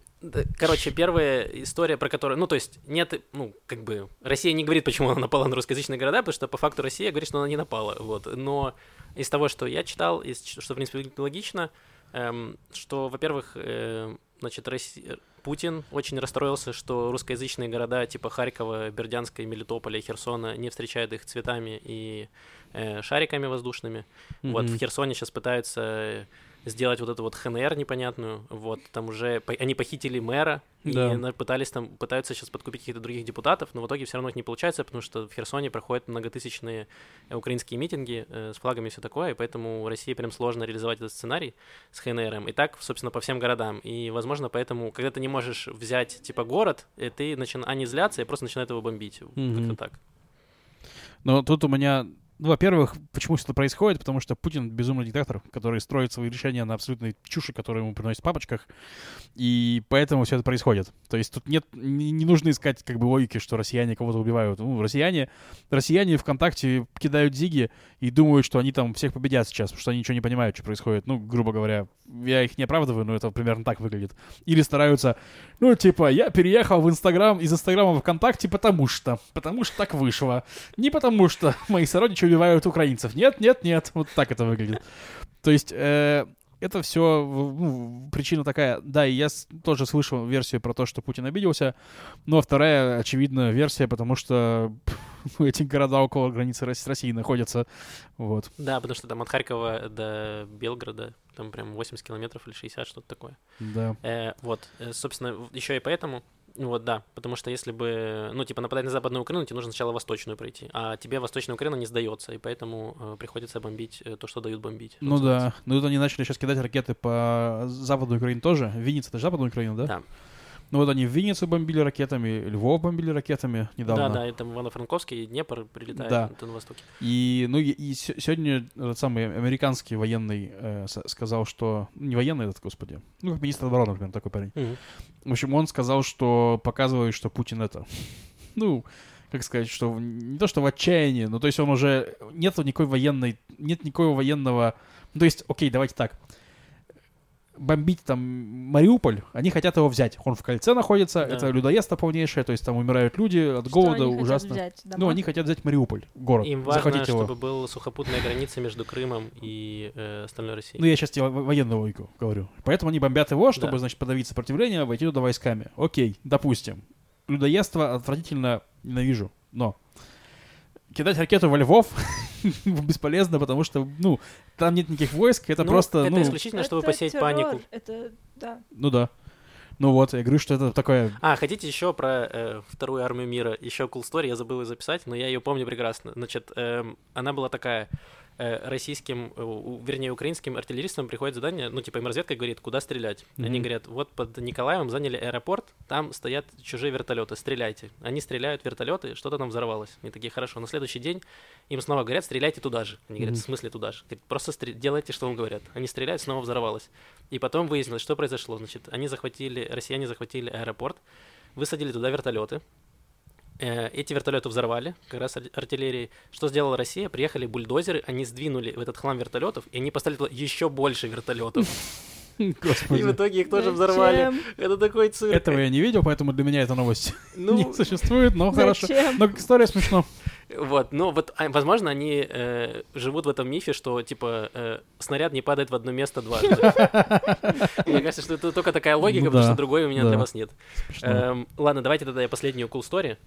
Короче, первая история, про которую... Ну, то есть, нет... Ну, как бы... Россия не говорит, почему она напала на русскоязычные города, потому что по факту Россия говорит, что она не напала. Вот. Но из того, что я читал, из, что, в принципе, логично, эм, что, во-первых, э, значит, Россия... Путин очень расстроился, что русскоязычные города типа Харькова, Бердянска, Мелитополя и Херсона не встречают их цветами и э, шариками воздушными. Mm-hmm. Вот в Херсоне сейчас пытаются сделать вот эту вот ха эн эр непонятную. Вот там уже по- они похитили мэра yeah. и пытались там, пытаются сейчас подкупить каких-то других депутатов, но в итоге все равно их не получается, потому что в Херсоне проходят многотысячные украинские митинги э, с флагами и все такое, и поэтому России прям сложно реализовать этот сценарий с ха эн эром. И так, собственно, по всем городам. И, возможно, поэтому, когда ты не можешь взять, типа, город, и ты начи... а не зляться, и просто начинает его бомбить. Mm-hmm. Как-то так. Но тут у меня... Ну, во-первых, почему все это происходит? Потому что Путин — безумный диктатор, который строит свои решения на абсолютной чуши, которую ему приносят в папочках, и поэтому все это происходит. То есть тут нет, не, не нужно искать как бы логики, что россияне кого-то убивают. Ну, россияне, россияне ВКонтакте кидают зиги и думают, что они там всех победят сейчас, потому что они ничего не понимают, что происходит. Ну, грубо говоря, я их не оправдываю, но это примерно так выглядит. Или стараются, ну, типа, я переехал в Инстаграм, из Инстаграма в ВКонтакте, потому что, потому что так вышло. Не потому что мои сородичи убивают украинцев. Нет, нет, нет. Вот так это выглядит. То есть э, это все, ну, причина такая. Да, и я с, тоже слышал версию про то, что Путин обиделся. Но вторая, очевидно, версия, потому что пфф, эти города около границы с Россией находятся. Вот. Да, потому что там от Харькова до Белгорода там прям восемьдесят километров или шестьдесят, что-то такое. Да. Э, вот. Собственно, еще и поэтому... Вот, да, потому что если бы, ну, типа, нападать на Западную Украину, тебе нужно сначала Восточную пройти, а тебе Восточная Украина не сдается, и поэтому э, приходится бомбить э, то, что дают бомбить. Ну называется. Да, ну тут они начали сейчас кидать ракеты по Западной Украине тоже, Винница, это же Западная Украина, да? Да. Ну вот они в Винницу бомбили ракетами, Львов бомбили ракетами недавно. Да, да, и там Ивано-Франковский, и Днепр прилетает да. на востоке. И, ну, и, и сегодня этот самый американский военный э, сказал, что... Не военный этот, господи. Ну, как министр обороны, например, такой парень. Угу. В общем, он сказал, что показывает, что Путин это... Ну... Как сказать, что не то, что в отчаянии, но то есть он уже... Нет никакой военной... Нет никакого военного... Ну, то есть, окей, давайте так. бомбить там Мариуполь, они хотят его взять. Он в кольце находится, да. Это людоедство полнейшее, то есть там умирают люди от что голода, они ужасно. Взять, ну, они хотят взять Мариуполь, город. Им важно, захватить его. Чтобы была сухопутная граница между Крымом и э, остальной Россией. Ну, я сейчас тебе военную логику говорю. Поэтому они бомбят его, чтобы, да. значит, подавить сопротивление, войти туда войсками. Окей, допустим. Людоедство отвратительно ненавижу, но... Кидать ракету во Львов бесполезно, потому что, ну, там нет никаких войск, это ну, просто... Это ну... исключительно, чтобы это посеять террор. Панику. Это, да. Ну да. Ну вот, я говорю, что это такое... А, хотите еще про э, вторую армию мира? Еще cool story, я забыл ее записать, но я ее помню прекрасно. Значит, э, она была такая... российским, вернее, украинским артиллеристам приходит задание, ну, типа, им разведка говорит, куда стрелять. Mm-hmm. Они говорят, вот под Николаевым заняли аэропорт, там стоят чужие вертолеты, стреляйте. Они стреляют в вертолеты, что-то там взорвалось. Они такие, хорошо. На следующий день им снова говорят, стреляйте туда же. Они говорят, mm-hmm. в смысле туда же? Говорят, просто стр... делайте, что вам говорят. Они стреляют, снова взорвалось. И потом выяснилось, что произошло. Значит, они захватили, россияне захватили аэропорт, высадили туда вертолеты. Эти вертолеты взорвали, как раз артиллерии. Что сделала Россия? Приехали бульдозеры, они сдвинули в этот хлам вертолетов, и они поставили еще больше вертолетов. Господи. И в итоге их тоже Зачем? Взорвали. Это такой цирк. Этого я не видел, поэтому для меня эта новость ну, не существует, но хорошо. Но история смешна. Вот, но вот, возможно, они э, живут в этом мифе, что, типа, э, снаряд не падает в одно место дважды. Мне кажется, что это только такая логика, потому что другой у меня для вас нет. Ладно, давайте тогда я последнюю cool story.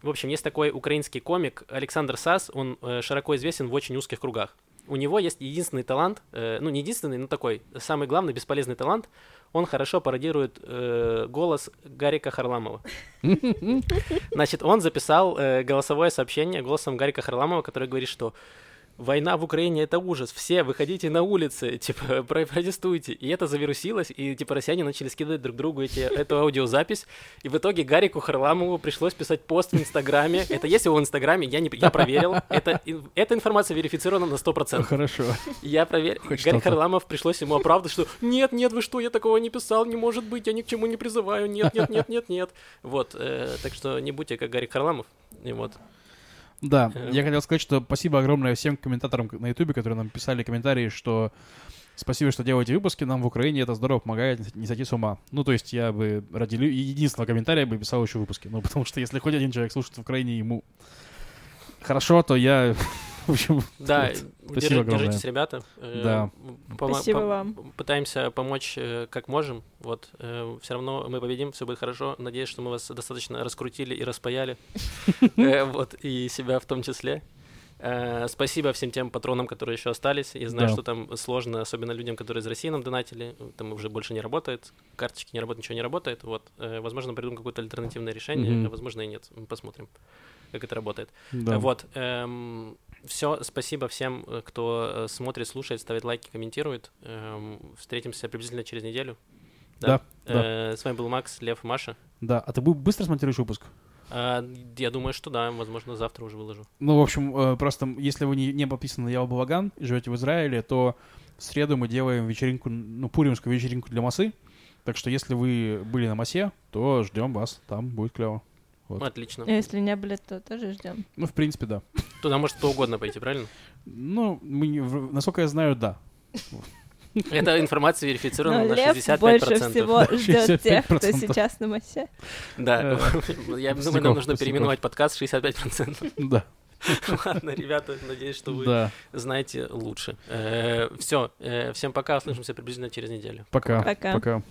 В общем, есть такой украинский комик Александр Сас, он широко известен в очень узких кругах. У него есть единственный талант, э, ну не единственный, но такой, самый главный, бесполезный талант. Он хорошо пародирует э, голос Гарика Харламова. Значит, он записал э, голосовое сообщение голосом Гарика Харламова, который говорит, что война в Украине — это ужас, все выходите на улицы, типа, протестуйте. И это завирусилось, и, типа, россияне начали скидывать друг другу эти, эту аудиозапись. И в итоге Гарику Харламову пришлось писать пост в Инстаграме. Это есть его в Инстаграме, я, не, я проверил. Это, эта информация верифицирована на сто процентов. Хорошо. Я проверил. Гарик что-то. Харламов пришлось ему оправдывать, что «Нет, нет, вы что, я такого не писал, не может быть, я ни к чему не призываю, нет, нет, нет, нет, нет». Вот, э, так что не будьте как Гарик Харламов, и вот. Да, я хотел сказать, что спасибо огромное всем комментаторам на Ютубе, которые нам писали комментарии, что спасибо, что делаете выпуски, нам в Украине это здорово помогает не сойти с ума. Ну, то есть я бы ради единственного комментария бы писал еще выпуски, ну, потому что если хоть один человек слушает в Украине, ему хорошо, то я... В общем, да, вот, держи, держитесь, ребята. Да. Пом- спасибо пом- вам. Пытаемся помочь э, как можем. Вот, э, все равно мы победим, все будет хорошо. Надеюсь, что мы вас достаточно раскрутили и распаяли. Вот, и себя в том числе. Спасибо всем тем патронам, которые еще остались. Я знаю, что там сложно, особенно людям, которые из России нам донатили. Там уже больше не работает, карточки не работают, ничего не работает. Вот, возможно, придумаем какое-то альтернативное решение, возможно, и нет. Мы посмотрим, как это работает. Вот. Все, спасибо всем, кто смотрит, слушает, ставит лайки, комментирует. Встретимся приблизительно через неделю. Да. да, э, да. С вами был Макс, Лев, Маша. Да. А ты быстро смонтируешь выпуск? А, я думаю, что да. Возможно, завтра уже выложу. Ну, в общем, просто если вы не, не подписаны на Ява Балаган и живете в Израиле, то в среду мы делаем вечеринку, ну, пуримскую вечеринку для массы. Так что если вы были на массе, то ждем вас. Там будет клево. Вот. Отлично. Если не были, то тоже ждем. Ну, в принципе, да. Туда может кто угодно пойти, правильно? Ну, мы, насколько я знаю, да. Эта информация верифицирована на шестьдесят пять процентов. Больше всего ждет тех, кто сейчас на массе. Да. Я думаю, нам нужно переименовать подкаст шестьдесят пять процентов. Да. Ладно, ребята, надеюсь, что вы знаете лучше. Все. Всем пока. Услышимся приблизительно через неделю. Пока. Пока.